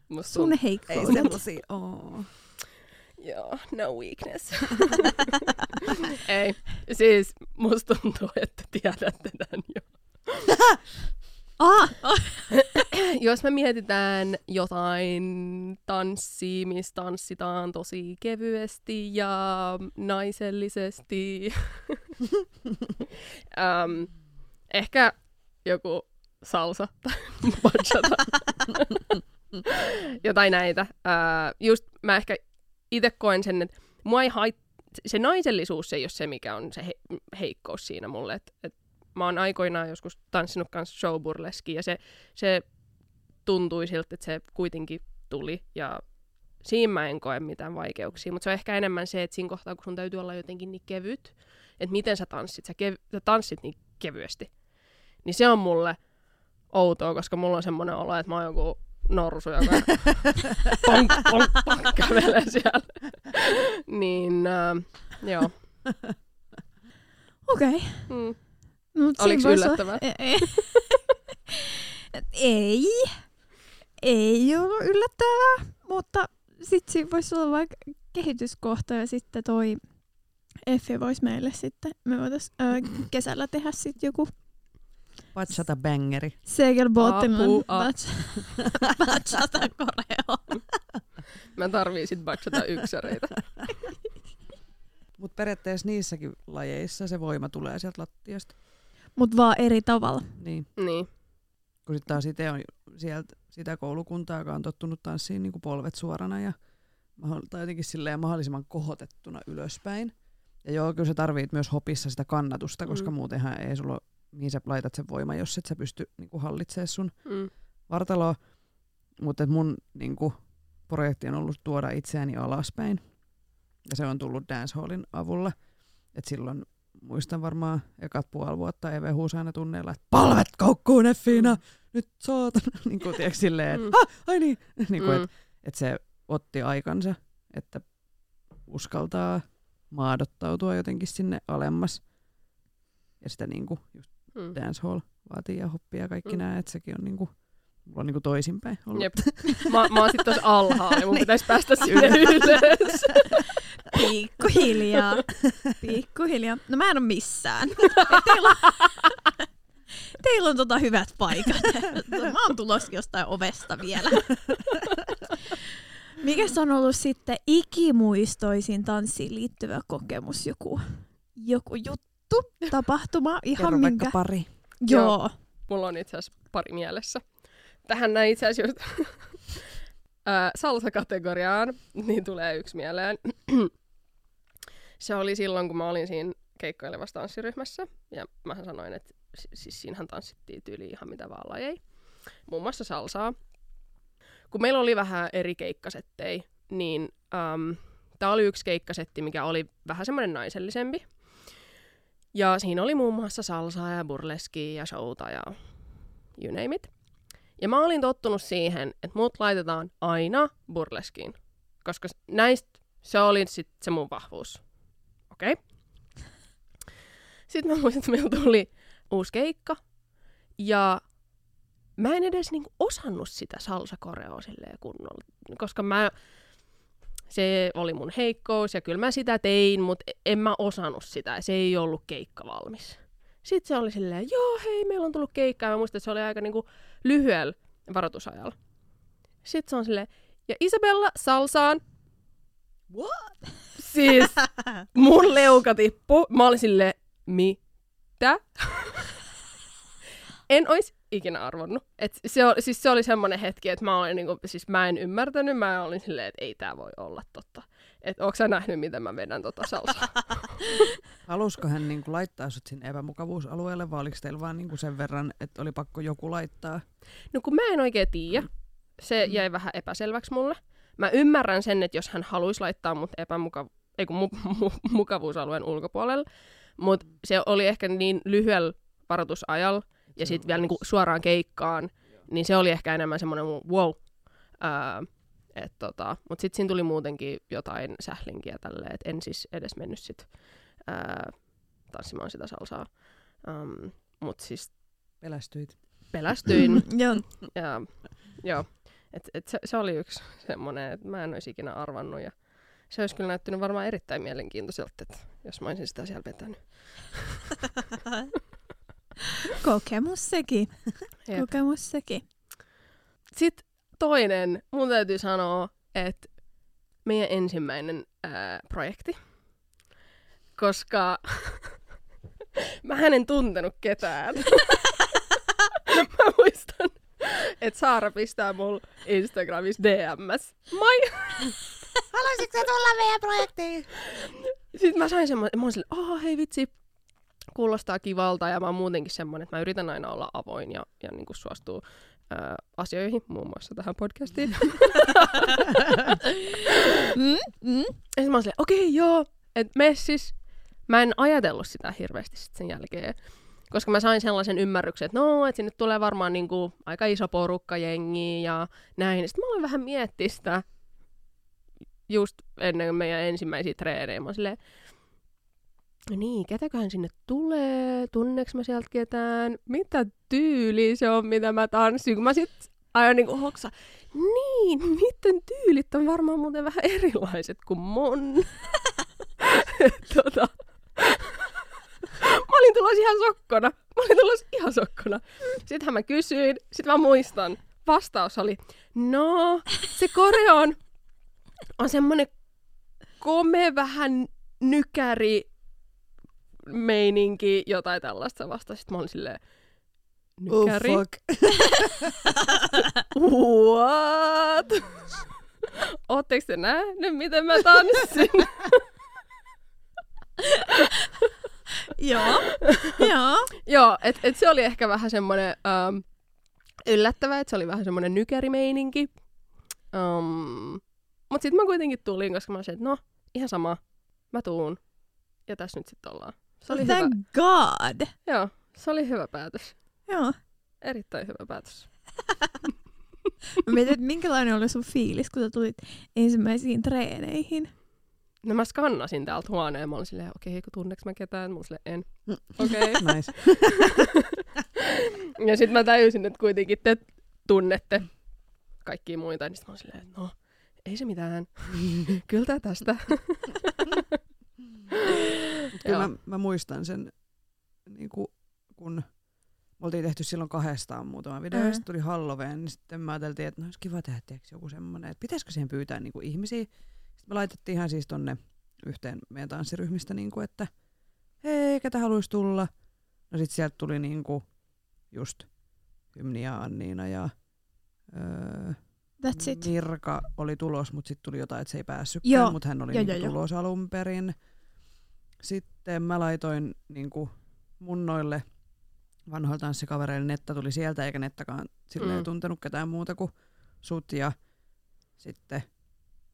Musta sun heikkoudet. Ei semmosia oo. Joo, no weakness. Ei, siis musta tuntuu, että tiedätte tämän jo. ah. Jos me mietitään jotain tanssia, missä tanssitaan tosi kevyesti ja naisellisesti. um, ehkä joku salsa tai bachata. Jotain näitä. Uh, just mä ehkä itse koen sen, että mua ei hait... se naisellisuus ei ole se, mikä on se he... heikkous siinä mulle. Et, et mä oon aikoinaan joskus tanssinut kanssa showburleskiin ja se, se tuntui siltä, että se kuitenkin tuli. Ja siinä mä en koe mitään vaikeuksia, mutta se on ehkä enemmän se, että siinä kohtaa, kun sun täytyy olla jotenkin niin kevyt, että miten sä tanssit, sä, kev... sä tanssit niin kevyesti. Niin se on mulle outoa, koska mulla on semmoinen olo, että mä oon joku norsu, joka ponk, ponk, ponk, kävelee siellä. niin, äh, joo. Okei. Okay. Mm. Oliko yllättävää? Olla... Ei. Ei. Ei ollut yllättävää, mutta sitten siinä voisi olla vaikka kehityskohta ja sitten toi Effi voisi meille sitten, me voitaisiin äh, kesällä tehdä sitten joku bachata bangeri. Segelbottiman bachata koreo. Mä tarviin sit bachata yksäreitä. Mut periaatteessa niissäkin lajeissa se voima tulee sieltä lattiasta. Mut vaan eri tavalla. Niin. niin. Kun sit taas ite on sieltä sitä koulukuntaa, joka on tottunut tanssiin niinku polvet suorana ja tai jotenkin silleen mahdollisimman kohotettuna ylöspäin. Ja joo, kyllä sä tarvit myös hopissa sitä kannatusta, koska mm. muutenhan ei sulla mihin sä laitat sen voiman, jos et sä pysty niinku hallitsemaan sun mm. vartaloa. Mutta mun niinku, projekti on ollut tuoda itseäni alaspäin. Ja se on tullut dancehallin avulla. Et silloin muistan varmaan ekat puoli vuotta E V Huusaina tunneilla, että palvet koukkuun Effina! Nyt saatana! Niin kuin tiedätkö silleen, että ah, ai niin! niin kuin, mm. et, et se otti aikansa, että uskaltaa maadottautua jotenkin sinne alemmas. Ja sitä niinku just mm. dancehall vaatii ja hoppia ja kaikki mm. nämä, että sekin on niinku, mulla on niinku toisinpäin ollut. Jep. Mä, mä oon sit tossa alhaalla ja mun pitäis päästä sinne ylös. Piikku hiljaa. Piikku hiljaa. No mä en oo missään. Teillä on, teillä on tota hyvät paikat. Mä oon tulossa jostain ovesta vielä. Mikäs on ollut sitten ikimuistoisin tanssiin liittyvä kokemus? Joku, joku juttu, tapahtuma, ihan kerro minkä. Kerro pari. Joo. Joo. Mulla on itse asiassa pari mielessä. Tähän näin itse asiassa just salsa-kategoriaan niin tulee yksi mieleen. Se oli silloin, kun mä olin siinä keikkailevassa tanssiryhmässä. Ja mähän sanoin, että siis siinähän tanssittiin tyyliin ihan mitä vaan lajeja. Muun muassa salsaa. Kun meillä oli vähän eri keikkasettejä, niin um, tää oli yksi keikkasetti, mikä oli vähän semmoinen naisellisempi. Ja siinä oli muun muassa salsaa ja burleskia ja showta ja you name it. Ja mä olin tottunut siihen, että mut laitetaan aina burleskiin, koska näistä se oli sitten se mun vahvuus. Okei. Okay. Sitten mä muistin, että meillä tuli uusi keikka ja mä en edes niinku osannut sitä salsakoreoa silleen kunnolla, koska mä, se oli mun heikkous ja kyllä mä sitä tein, mutta en mä osannut sitä. Se ei ollut keikka valmis. Sitten se oli silleen, joo hei, meillä on tullut keikkaa. Mä muistan, että se oli aika niinku lyhyellä varoitusajalla. Sitten se on silleen, ja Isabella salsaan. What? Siis mun leuka tippui. Mä olin silleen, mitä? En ois ikinä arvonnut. Et se, oli, siis se oli semmoinen hetki, että mä, olin niinku, siis mä en ymmärtänyt, mä olin silleen, että ei tää voi olla totta. Että ootko sä nähnyt, miten mä vedän tota salsaa? Halusko hän niinku laittaa sut sinne epämukavuusalueelle, vai oliko teillä vaan niinku sen verran, että oli pakko joku laittaa? No kun mä en oikein tiedä. Se jäi vähän epäselväksi mulle. Mä ymmärrän sen, että jos hän haluaisi laittaa mut epämukav... ei kun mu- mu- mukavuusalueen ulkopuolelle, mutta se oli ehkä niin lyhyellä varoitusajalla, ja sitten vielä niinku suoraan keikkaan, niin se oli ehkä enemmän semmoinen wow. Uh, tota, Mutta sitten siinä tuli muutenkin jotain sählinkiä tälleen, että en siis edes mennyt sit, uh, tanssimaan sitä salsaa. Um, mut siis pelästyit. Pelästyin. Joo. Ja, joo. Et, et se, se oli yksi semmoinen, että mä en olisi ikinä arvannut. Ja se olisi kyllä näyttänyt varmaan erittäin mielenkiintoiselta, että jos mä olisin sitä siellä vetänyt. Kokemus sekin. Jep. Kokemus sekin. Sitten toinen, mun täytyy sanoa, että meidän ensimmäinen ää, projekti, koska mä en tuntenut ketään. Mä muistan, että Saara pistää mulle Instagramissa D M:ssä. Moi! Haluaisitko sä tulla meidän projektiin? Sitten mä sain semmoinen, mä olin silleen, aha hei vitsi. Kuulostaa kivalta ja mä oon muutenkin semmoinen, että mä yritän aina olla avoin ja, ja niin kuin suostua ää, asioihin, muun muassa tähän podcastiin. mm, mm. Ja mä oon silleen, okei okay, joo, et messis. Mä en ajatellut sitä hirveästi sit sen jälkeen, koska mä sain sellaisen ymmärryksen, että no, et sinne tulee varmaan niin kuin aika iso porukka jengi ja näin. Sitten mä aloin vähän miettiä sitä just ennen meidän ensimmäisiä treenejä. Mä oon silleen, no niin, ketäköhän sinne tulee, tunneeks mä sieltä ketään, mitä tyyli se on, mitä mä tanssin, kun mä sit aion niinku hoksaa, niin, miten tyylit on varmaan muuten vähän erilaiset kuin mun. tota. Mä olin tulossa ihan sokkona, mä olin tulossa ihan sokkona. Sittenhän mä kysyin, sit mä muistan, vastaus oli, no, se koreo on, on semmonen komea vähän nykäri, meininki, jotain tällaista vasta. Sitten mä olin silleen, nykäri. Oh fuck. What? Ootteko te nähnyt, miten mä tanssin? Joo. Joo. Joo, et, et se oli ehkä vähän semmoinen um, yllättävä, että se oli vähän semmoinen nykärimeininki. Um, mut sit mä kuitenkin tulin, koska mä olin, että no, ihan sama, mä tuun. Ja tässä nyt sitten ollaan. Se oli thank hyvä. God! Joo, se oli hyvä päätös. Joo. Erittäin hyvä päätös. Mä mietin, että minkälainen oli sun fiilis, kun sä tulit ensimmäisiin treeneihin? No mä skannasin täältä huoneen, mä olin silleen, okei, okay, kun tunneks mä ketään, mä olin silleen, en. Okei. Okay. Nice. Ja sit mä täysin, että kuitenkin te tunnette kaikkia muita, niin sit mä olin silleen, no, ei se mitään. Kyllä tää tästä. Kyllä mä, mä muistan sen, niin kun me oltiin tehty silloin kahdestaan muutama video, mm. ja sitten tuli Halloween, niin sitten mä ajateltiin, että no olisi kiva tehdä joku semmoinen, että pitäisikö siihen pyytää niin kuin ihmisiä. Sitten me laitettiin ihan siis tonne yhteen meidän tanssiryhmistä, niin kuin, että hei, ketä haluaisi tulla. No sit sieltä tuli niin kuin just Hymni ja Anniina ja öö, Mirka oli tulos, mutta sitten tuli jotain, että se ei päässytkään, mutta hän oli jo, niin jo, tulos jo. alun perin. Sitten mä laitoin niin kuin mun noille vanhoilla tanssikavereilla, Netta tuli sieltä, eikä Nettakaan silleen mm. tuntenut ketään muuta kuin sut. Ja sitten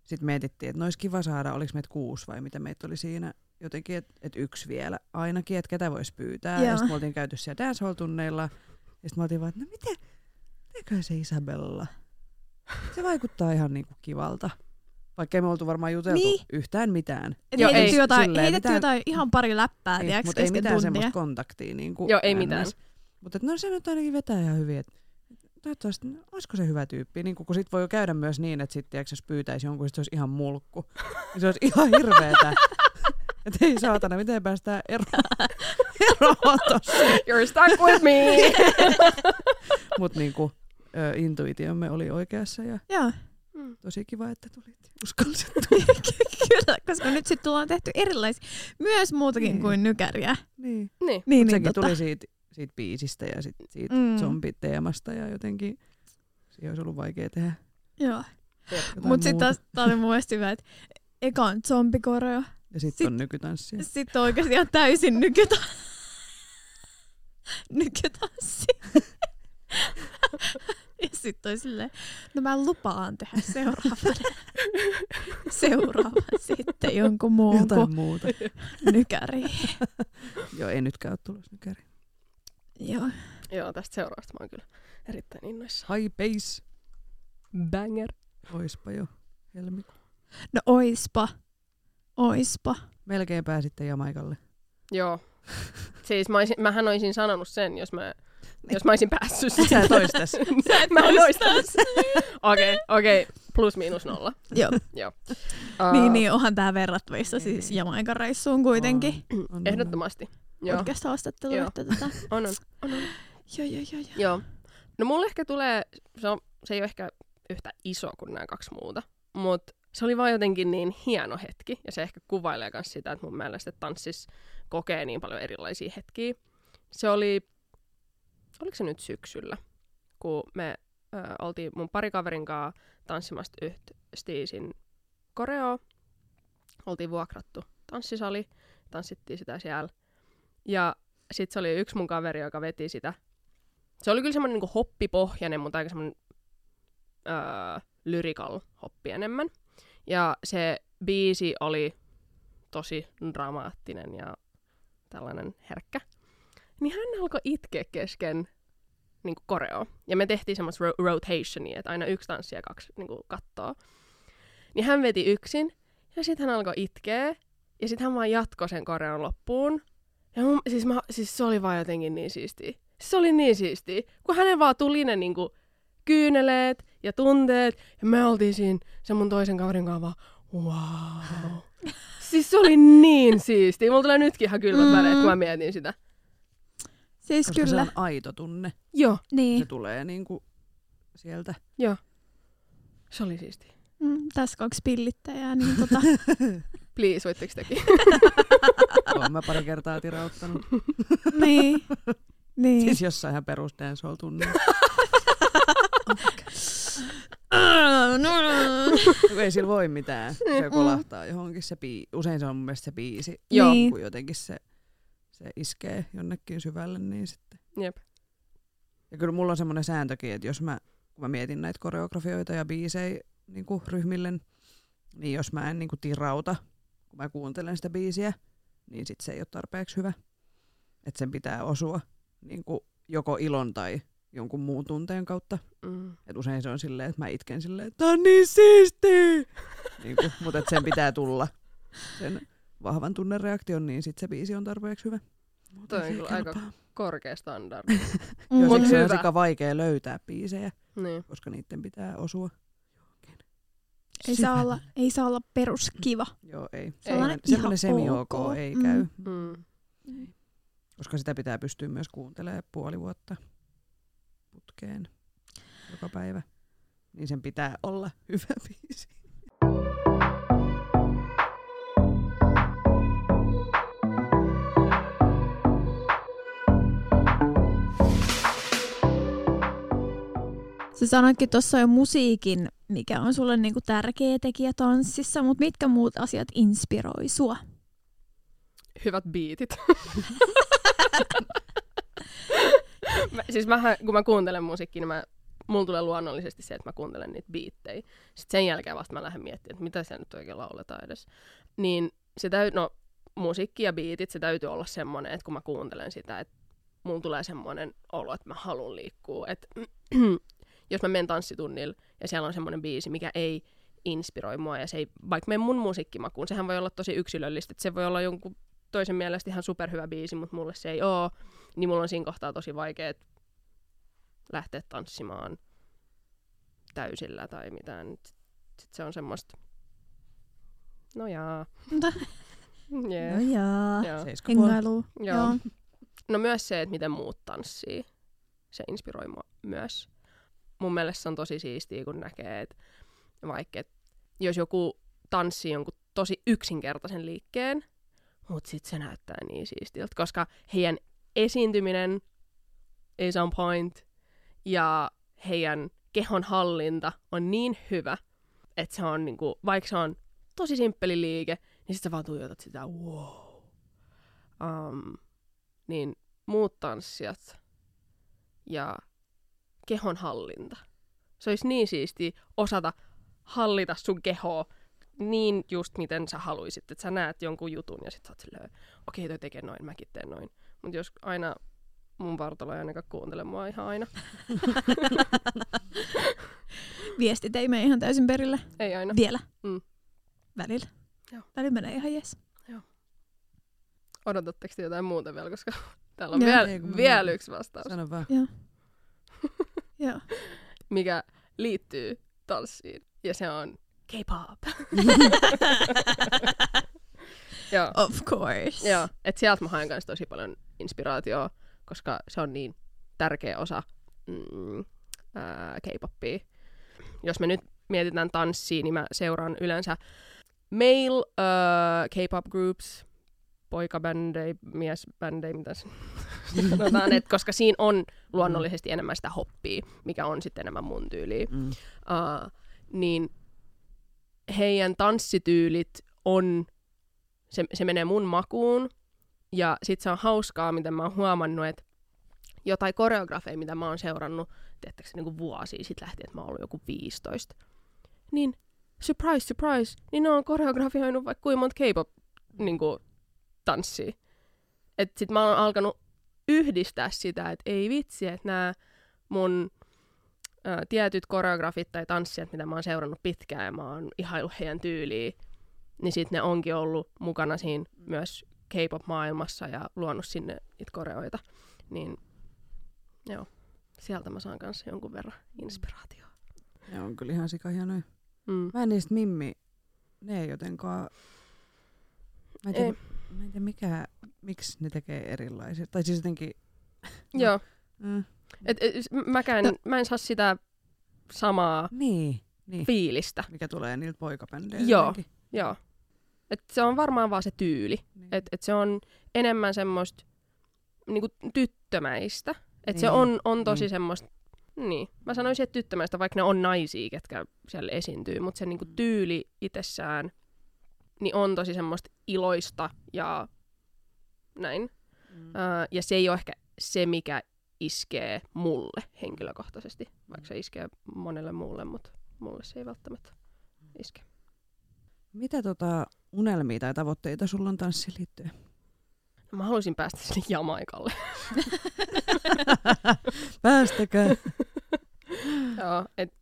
sit mietittiin, että no olisi kiva saada, oliko meitä kuusi vai mitä meitä oli siinä. Jotenkin, että et yksi vielä ainakin, että ketä voisi pyytää. Joo. Ja sitten me oltiin käyty siellä dancehall-tunneilla. Ja sitten me oltiin vaan, että no mitä, mitäkö se Isabella? Se vaikuttaa ihan niinku kivalta. Vaikka ei me oltu varmaan juteltu niin. yhtään mitään. Joo, heitetty ei, jotain, silleen, heitetty mitään, jotain ihan pari läppää, tiedäks, kesken tuntia. Ei mitään semmoista kontaktia. Niin kuin joo, ei äänes. mitään. Mutta no se nyt ainakin vetää ihan hyvin. Et, toivottavasti, no, olisiko se hyvä tyyppi? Niin, kun sit voi jo käydä myös niin, että sit, tiedäks, jos pyytäisi jonkun, sit se olisi ihan mulkku. Se olisi ihan hirveetä. Että ei saatana, miten päästään eroon. eroon tossa. You're stuck with me! Mutta niinku, intuitiomme oli oikeassa. Ja... Yeah. Tosi kiva, että tulit. Uskalliset tulit. Kyllä, koska nyt sitten tullaan tehty erilaisia, myös muutakin niin. kuin nykäriä. Niin, niin. niin sekin niin, tuli tota. siitä, siitä biisistä ja sit siitä mm. zombiteemasta ja jotenkin siihen olisi ollut vaikea tehdä. Joo. Mutta sitten taas tää oli mun mielestä hyvä, että eka on zombikoreo. Ja sitten sit, on nykytanssia. Sitten oikeasti ihan täysin nykytanssia. nykytanssia. Ja sit toi silleen, no mä lupaan tehdä seuraavan, seuraavan sitten jonkun muun kuin nykäri. Joo, ei nytkään ole tulossa nykäri. Joo. Joo, tästä seuraavasta mä oon kyllä erittäin innoissa. High pace. Banger. Oispa jo, helmikuu. No oispa, oispa. Melkein pääsitte Jamaikalle. Joo. Siis mä oisin, mähän oisin sanonut sen, jos mä... Jos mä olisin päässyt siihen. Sä et ois tässä. Sä et ois tässä. Okei, okei. Plus miinus nolla. Joo. Joo. Uh, niin, niin, onhan tää verrattavissa siis Jamaikan reissuun kuitenkin. On, on, Ehdottomasti. Podcasta ostatte luette tätä. On, on. on, on. Joo, joo, joo. Jo. Joo. No mulle ehkä tulee, se, on, se ei ole ehkä yhtä iso kuin nämä kaksi muuta, mutta se oli vaan jotenkin niin hieno hetki. Ja se ehkä kuvailee myös sitä, että mun mielestä tanssis kokee niin paljon erilaisia hetkiä. Se oli... Oliko se nyt syksyllä, kun me ö, oltiin mun parikaverin kanssa tanssimasta yhtä Stiisin koreoa. Oltiin vuokrattu tanssisali, tanssittiin sitä siellä. Ja sit se oli yksi mun kaveri, joka veti sitä. Se oli kyllä semmonen niinku hoppipohjainen, mutta aika semmonen ö, lyrical hoppi enemmän. Ja se biisi oli tosi dramaattinen ja tällainen herkkä. Niin hän alkoi itkeä kesken niin kuin koreo. Ja me tehtiin semmoista ro- rotationia, että aina yksi tanssi ja kaksi niin kuin kattoo. Niin hän veti yksin, ja sitten hän alkoi itkeä, ja sitten hän vaan jatkoi sen koreon loppuun. Ja mun, siis, mä, siis se oli vaan jotenkin niin siistiä. Siis se oli niin siistiä, kun hänen vaan tuli ne niin kuin kyyneleet ja tunteet, ja me oltiin siinä sen mun toisen kaverin kanssa vaan, wow. Siis se oli niin siistiä. Mulla tulee nytkin ihan kylmät mm. väreet, kun mä mietin sitä. Siis koska kyllä. Se on aito tunne. Joo. Niin. Se tulee niinku sieltä. Joo. Se oli siistiä. Mm, tässä kaksi pillittäjää, niin tota... Please, voitteko tekin? Oon mä pari kertaa tirauttanut. Niin. niin. Siis jossain ihan perus dancehall tunne. Ei sillä voi mitään. Se kolahtaa johonkin. Se bii... Usein se on mun mielestä se biisi. Joo. Niin. Kun jotenkin se... Se iskee jonnekin syvälle, niin sitten. Jep. Ja kyllä mulla on semmoinen sääntökin, että jos mä, kun mä mietin näitä koreografioita ja biisejä niin kuin ryhmille, niin jos mä en niin kuin tirauta, kun mä kuuntelen sitä biisiä, niin sit se ei ole tarpeeksi hyvä. Että sen pitää osua niin kuin joko ilon tai jonkun muun tunteen kautta. Mm. Et usein se on silleen, että mä itken silleen, että tää on niin siistiä! Niinku, mutta sen pitää tulla. Sen vahvan tunnereaktion, niin sit se biisi on tarpeeksi hyvä. Toi on kyllä aika korkea standardi. Joo, siksi on aika vaikea löytää biisejä, niin, koska niiden pitää osua. Ei saa, olla, ei saa olla peruskiva. Joo, ei. Sellainen semi-ok ei käy. Mm. Mm. Koska sitä pitää pystyä myös kuuntelemaan puoli vuotta putkeen joka päivä. Niin sen pitää olla hyvä biisi. Sä sanoitkin tuossa jo musiikin, mikä on sulle niinku tärkeä tekijä tanssissa, mutta mitkä muut asiat inspiroi sua? Hyvät biitit. mä, siis mähän, kun mä kuuntelen musiikkia, niin mä, mulla tulee luonnollisesti se, että mä kuuntelen niitä biittejä. Sitten sen jälkeen vasta mä lähden miettimään, että mitä siellä nyt oikein lauletaan edes. Niin se täytyy, no musiikki ja biitit, se täytyy olla semmoinen, että kun mä kuuntelen sitä, että mulla tulee semmoinen olo, että mä haluan liikkua. Että jos mä menen tanssitunnille ja siellä on semmoinen biisi, mikä ei inspiroi mua, ja se ei, vaikka menen mun musiikkimakuun, sehän voi olla tosi yksilöllistä, että se voi olla jonkun toisen mielestä ihan superhyvä biisi, mutta mulle se ei oo, niin mulla on siinä kohtaa tosi vaikea lähteä tanssimaan täysillä tai mitään. Sitten se on semmoista, no jaa. yeah. No jaa, jaa. Hengailu. Joo. No myös se, että miten muut tanssii, se inspiroi mua myös. Mun mielestä se on tosi siistiä, kun näkee, että vaikka et jos joku tanssii jonkun tosi yksinkertaisen liikkeen, mutta sitten se näyttää niin siistiltä, koska heidän esiintyminen is on point ja heidän kehon hallinta on niin hyvä, että se on niinku, vaikka se on tosi simppeli liike, niin sitten sä vaan tuijotat sitä, wow. Um, niin muut tanssijat ja kehon hallinta. Se olisi niin siistiä osata hallita sun kehoa niin just miten sä haluisit. Että sä näet jonkun jutun ja sit sä oot silleen, okei toi tekee noin, mäkin teen noin. Mut jos aina mun vartalo ei ainakaan kuuntele mua ihan aina. Viestit ei mene ihan täysin perille. Ei aina. Vielä. Mm. Välillä. Joo. Välillä menee ihan jes. Joo. Odotatteko te jotain muuta vielä, koska täällä on vielä, ei, vielä yksi vastaus. Sano vaan. Joo. Joo. Mikä liittyy tanssiin. Ja se on K-pop. Of course. Joo, et sieltä mä haen kanssa tosi paljon inspiraatiota, koska se on niin tärkeä osa mm, ää, K-popia. Jos me nyt mietitään tanssia, niin mä seuraan yleensä male uh, K-pop groups, poikabändejä, miesbändejä, mitä sanotaan, et koska siinä on luonnollisesti enemmän sitä hoppia, mikä on sitten enemmän mun tyyliä. Mm. Uh, niin heidän tanssityylit on, se, se menee mun makuun, ja sit se on hauskaa, miten mä oon huomannut, että jotain koreografeja, mitä mä oon seurannut, tietääkseni niinku vuosia sit lähtien, että mä oon ollut joku viisitoista, niin surprise, surprise, niin ne on koreografioinut vaikka kuinka monta K-pop niinku tanssia. Et sit mä oon alkanut yhdistää sitä, että ei vitsi, että nää mun ä, tietyt koreografit tai tanssijat, mitä mä oon seurannut pitkään ja mä oon ihaillut heidän tyyliin, niin sit ne onkin ollut mukana siinä myös K-pop-maailmassa ja luonut sinne niitä koreoita. Niin joo, sieltä mä saan kanssa jonkun verran inspiraatiota. Ne on kyllä ihan sikahienoja. Mm. Mä en niistä mimmi, ne ei jotenkaan... Mä en tiedä, mä en tiedä mikä, miksi ne tekee erilaisia. Tai siis jotenkin... Joo. Mm. Et, et, mäkään, to... Mä en saa sitä samaa niin, niin. fiilistä. Mikä tulee niiltä poikabändeiltä. Joo, joo. Et se on varmaan vaan se tyyli. Niin. Et, et se on enemmän semmoista niinku, tyttömäistä. Et niin. Se on, on tosi niin. semmoista... Niin. Mä sanoisin, että tyttömäistä, vaikka ne on naisia, ketkä siellä esiintyy. Mutta se niinku, tyyli itsessään... niin on tosi semmoista iloista ja näin. Mm. Uh, ja se ei ole ehkä se, mikä iskee mulle henkilökohtaisesti, vaikka se iskee monelle muulle, mutta mulle se ei välttämättä iske. Mitä tota unelmia tai tavoitteita sulla on tanssiin liittyen? Mä haluaisin päästä sinne Jamaikalle. Päästäkää. Joo, et,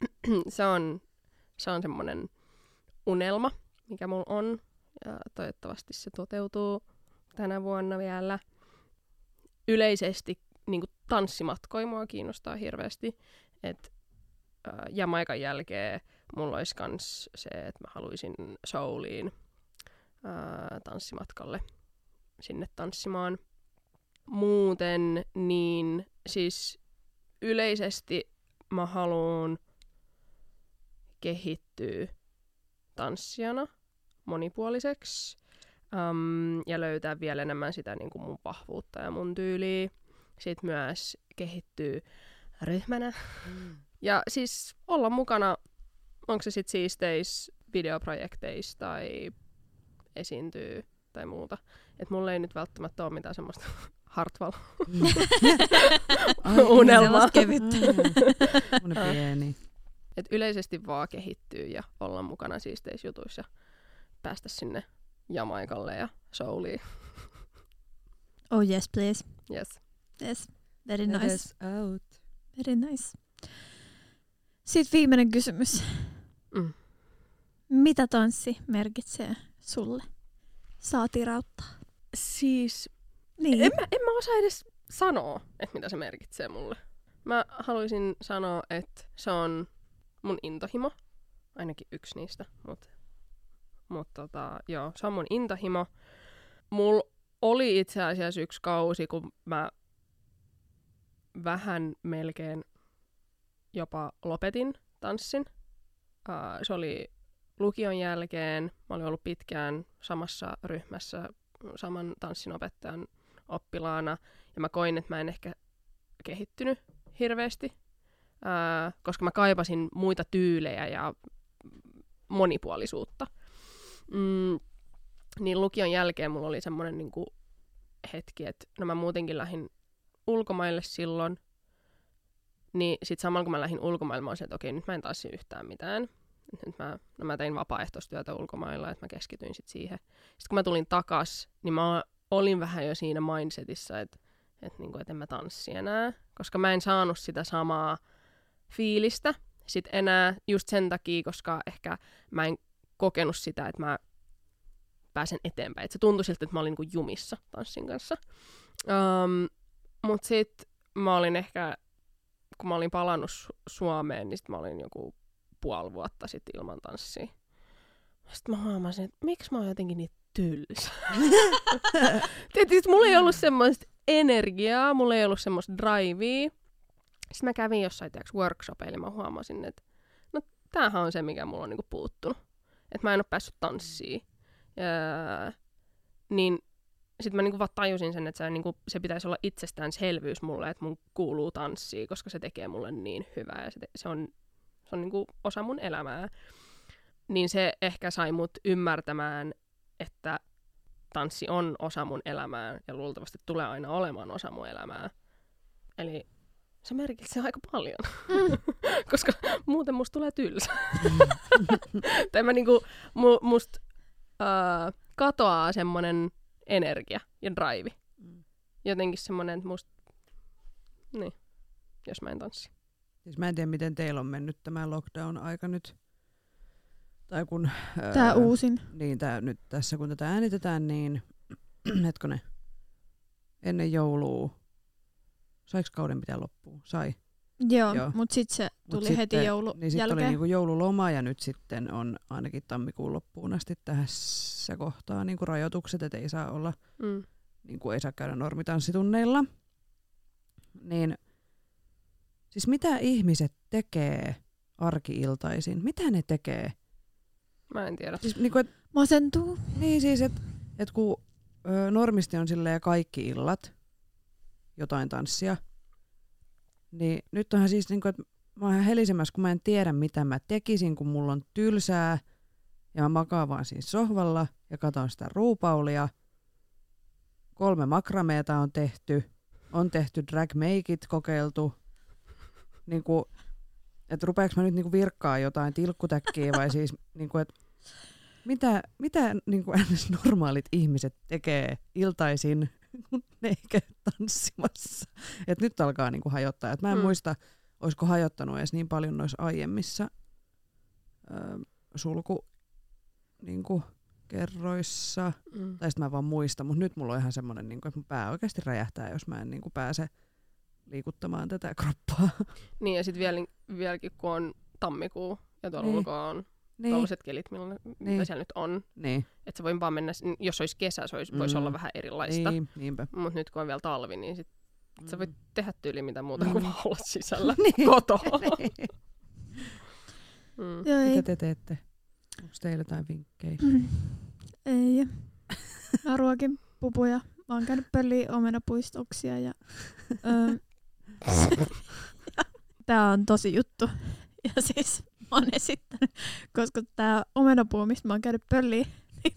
se on, se on semmoinen unelma, mikä mulla on. Ja toivottavasti se toteutuu tänä vuonna vielä. Yleisesti niin kuin tanssimatkoja mua kiinnostaa hirveästi. Et, äh, Jamaikan jälkeen mulla olisi kans se, että mä haluaisin Souliin äh, tanssimatkalle. Sinne tanssimaan. Muuten niin siis yleisesti mä haluan kehittyä tanssijana monipuoliseksi um, ja löytää vielä enemmän sitä niin kuin mun vahvuutta ja mun tyyliä. Sitten myös kehittyy ryhmänä. Mm. Ja siis olla mukana, onko se sitten siisteis videoprojekteissa tai esiintyy tai muuta. Että mulla ei nyt välttämättä ole mitään semmoista Hartwall-unelmaa. Mun pieni. Et yleisesti vaan kehittyy ja olla mukana siisteissä jutuissa ja päästä sinne Jamaikalle ja Souliin. Oh yes, please. Yes. Yes. Very nice. Let us out. Very nice. Sitten viimeinen kysymys. Mm. Mitä tanssi merkitsee sulle? Saa tirauttaa. Siis, niin. en, mä, en mä osaa edes sanoa, että mitä se merkitsee mulle. Mä haluaisin sanoa, että se on mun intohimo. Ainakin yksi niistä, mutta mut tota, joo, se on mun intohimo. Mulla oli itse asiassa yksi kausi, kun mä vähän melkein jopa lopetin tanssin. Uh, se oli lukion jälkeen. Mä olin ollut pitkään samassa ryhmässä saman tanssinopettajan oppilaana. Ja mä koin, että mä en ehkä kehittynyt hirveästi, ää, koska mä kaipasin muita tyylejä ja monipuolisuutta. Mm, niin lukion jälkeen mulla oli semmoinen niinku hetki, että no mä muutenkin lähdin ulkomaille silloin. Niin sit samalla kun mä lähdin ulkomaille, mä olisin, että okei, nyt mä en tanssi yhtään mitään. Nyt mä, no mä tein vapaaehtoistyötä ulkomailla, että mä keskityin sit siihen. Sitten kun mä tulin takas, niin mä olin vähän jo siinä mindsetissä, että et niinku, et en mä tanssi enää. Koska mä en saanut sitä samaa fiilistä sit enää just sen takia, koska ehkä mä en kokenut sitä, että mä pääsen eteenpäin. Et se tuntui siltä, että mä olin niinku jumissa tanssin kanssa. Um, mut sit mä olin ehkä, kun mä olin palannut Suomeen, niin sit mä olin joku puoli vuotta sitten ilman tanssia. Sitten mä huomasin, että miksi mä oon jotenkin niin tylsä. Tietysti mulla ei ollut semmoista energiaa, mulla ei ollut semmoista drivea. Sitten mä kävin jossain workshopeilla, mä huomasin, että no tämähän on se, mikä mulla on niinku puuttunut. Että mä en oo päässyt tanssiin. Ja, niin sitten mä niinku vaan tajusin sen, että se, niinku, se pitäisi olla itsestäänselvyys mulle, että mun kuuluu tanssia, koska se tekee mulle niin hyvää. Ja se, te- se on Se on niinku osa mun elämää. Niin se ehkä sai mut ymmärtämään, että tanssi on osa mun elämää ja luultavasti tulee aina olemaan osa mun elämää. Eli se merkitsee aika paljon, mm. koska muuten musta tulee tylsä. tai mä niinku, mu, musta äh, katoaa semmonen energia ja drive. Jotenkin semmonen, että musta, niin, jos mä en tanssi. Siis mä en tiedä, miten teillä on mennyt tämä lockdown-aika nyt. Tai kun, tää ää, uusin. Niin, tää, nyt tässä kun tätä äänitetään, niin hetkone, ennen joulua, saiko kauden pitää loppua? Sai. Joo, Joo. mutta sitten se tuli mut heti joulun niin jälkeen. Niin oli niinku joululoma ja nyt sitten on ainakin tammikuun loppuun asti tässä kohtaa niinku rajoitukset, että ei saa olla, mm. niinku ei saa käydä normitanssitunneilla. Niin... Siis mitä ihmiset tekee arki-iltaisin? Mitä ne tekee? Mä en tiedä. Siis, niin kuin, et, masentuu. Niin siis, että et kun ö, normisti on silleen kaikki illat jotain tanssia, niin nyt onhan siis, niin kuin, että mä oon ihan helisemmässä, kun mä en tiedä mitä mä tekisin, kun mulla on tylsää ja mä makaan vaan siinä sohvalla ja katon sitä RuPaulia. Kolme makrameeta on tehty, on tehty drag makeit kokeiltu. Niinku, että rupeaks mä nyt niinku virkkaa jotain tilkkutäkkiä vai siis, niinku, että mitä, mitä niinku, normaalit ihmiset tekee iltaisin? kun ne ei käy tanssimassa. Et nyt alkaa niinku hajottaa. Et mä en mm. muista, olisiko hajottanut edes niin paljon noissa aiemmissa ö, sulku niinku, kerroissa. Mm. Tai sit mä en vaan muista, mutta nyt mulla on ihan semmonen, niinku, että mun pää oikeasti räjähtää, jos mä en niinku, pääse liikuttamaan tätä kroppaa. Niin ja sit vielä, vieläkin kun on tammikuu ja tuolla niin. ulkoa on niin. tuollaiset kelit, millä, niin. mitä siellä nyt on. Niin. Että se voi vaan mennä, jos olisi kesä, se olisi, mm. voisi olla vähän erilaista. Niin. Mutta nyt kun on vielä talvi, niin sit mm. sä voit tehdä tyyli mitä muuta mm. kuin vaan olla sisällä niin. kotona. Niin. mm. Mitä te teette? Onko teillä jotain vinkkejä? Mm. Ei. Mä ruokin pupuja. Mä oon käynyt pölliin omenapuistoksia ja... Ö, tää on tosi juttu. Ja siis mä oon esittänyt, koska tää omenapuu, mistä mä oon käynyt pölliin, niin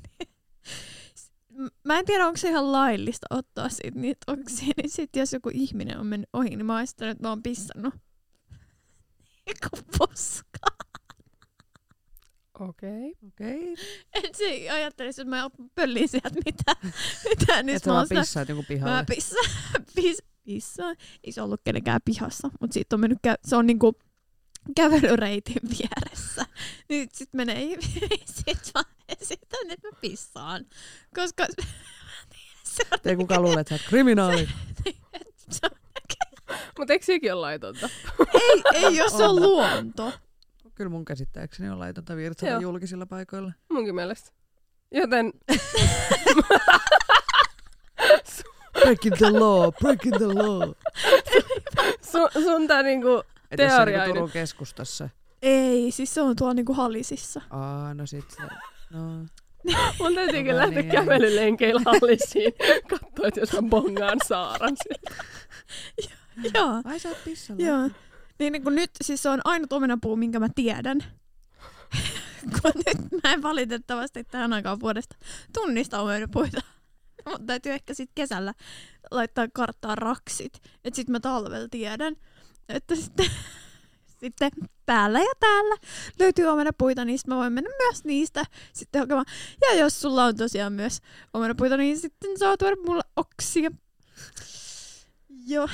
mä en tiedä, onko se ihan laillista ottaa siitä niitä oksia, niin sit jos joku ihminen on mennyt ohi, niin mä oon esittänyt, että mä oon pissannut. Eiku poskaan. Okei. Okei. Et se ajattelisi, että mä en pölliin sieltä mitään. mitään niin et sä vaan pissaat joku pihalle. Mä pissaan. Pissaan. Pissa. Ei se ollut kenenkään pihassa, mutta siitä on mennyt, kä- se on niinku kävelyreitin vieressä. Niin sit menee ihminen, sit vaan esitän, että mä pissaan. Koska... Ei kukaan luule, että sä oot kriminaali. Mut eikö sekin ole laitonta? Ei, ei, jos se on luonto. Kyllä mun käsittääkseni on laitonta virtsata julkisilla paikoilla. Munkin mielestä. Joten... Breaking the law, breaking the law. Sun, sun tää niinku teoria... Edes Turun keskustassa. Ei, siis se on tuolla niinku Halisissa. Aa, no sit se... No. Mun täytyykin lähteä niin, kävelylenkeillä Halisiin. Katsoa, että jos mä bongaan Saaran sieltä. Joo. Ai sä oot pissalla. Joo. Niin, niin nyt siis se on ainut omenapuu, minkä mä tiedän. Kun nyt mä en valitettavasti tähän aikaan vuodesta tunnista omenapuita. Mutta täytyy ehkä sit kesällä laittaa karttaan raksit. Et sit mä talvella tiedän, että sitten, sitten täällä ja täällä löytyy omenapuita, niin sit mä voin mennä myös niistä sitten hakemaan. Ja jos sulla on tosiaan myös omenapuita, niin sitten saa tuoda mulle oksia. Joo.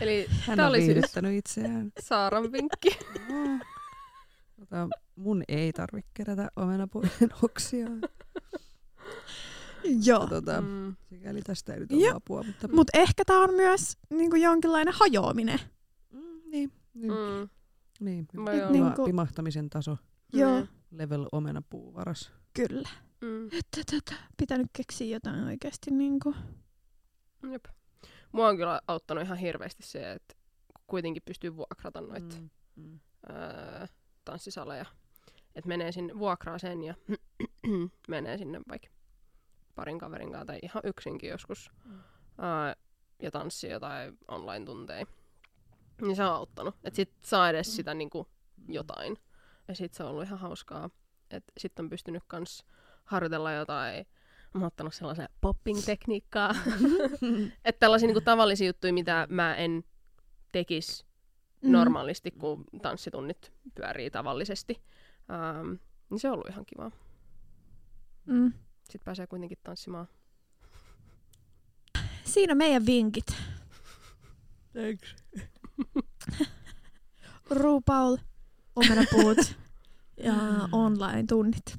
Eli hän on viihdyttänyt itseään. Saaran vinkki. Ota, mun ei tarvitse kerätä omenapuiden oksia. Joo. Tota, mm. Sikäli tästä ei nyt ole apua. Mutta Mut ehkä tää on myös niinku jonkinlainen hajoaminen. Mm, niin. Niin. Mm. niin. Niinku... Pimahtamisen taso. Joo. Level omenapuu varas. Kyllä. Mm. Että tätä pitänyt keksiä jotain oikeesti. Niinku. Jep. Mua on kyllä auttanut ihan hirveästi se, että kuitenkin pystyy vuokrata noita mm, mm. öö, tanssisaleja. Että menee sinne, vuokraa sen ja menee sinne vaikka parin kaverin kanssa tai ihan yksinkin joskus. Öö, ja tanssii jotain online-tunteja. Niin se on auttanut. Että sit saa edes sitä niinku jotain. Ja sit se on ollut ihan hauskaa. Että sit on pystynyt kans harjoitella jotain. Mä oon ottanut sellaisen popping-tekniikkaa. Että tällaisia niinku tavallisia juttuja, mitä mä en tekisi mm. normaalisti, kun tanssitunnit pyörii tavallisesti. Ähm, niin se on ollut ihan kivaa. Mm. Sitten pääsee kuitenkin tanssimaan. Siinä meidän vinkit. Thanks. RuPaul, omenapuut ja online-tunnit.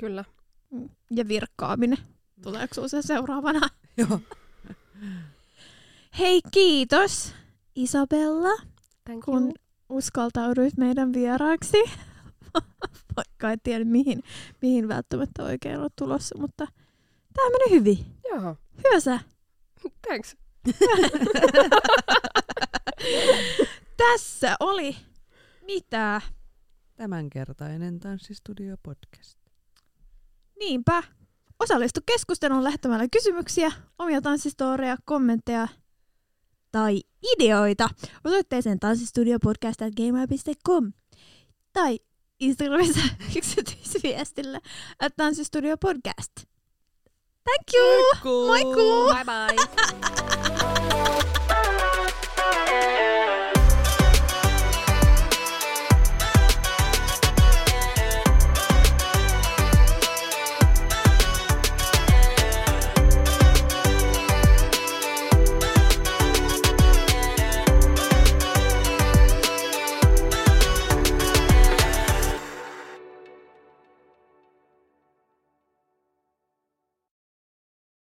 Kyllä. Ja virkkaaminen. Tuleeko sinulla se seuraavana? Joo. Hei, kiitos Isabella, thank kun you. Uskaltauduit meidän vieraaksi. Vaikka en tiedä mihin, mihin välttämättä oikein on tulossa, mutta tämä meni hyvin. Joo. Hyvä sä. Thanks. Tässä oli mitä? Tämänkertainen Tanssistudio-podcast. Niinpä. Osallistu keskusteluun lähettämällä kysymyksiä, omia tanssistooreja, kommentteja tai ideoita osoitteeseen tanssistudiopodcast at gmail dot com tai Instagramissa yksityisviestillä at tanssistudiopodcast. Thank you! Moikku! Moikku. Bye bye!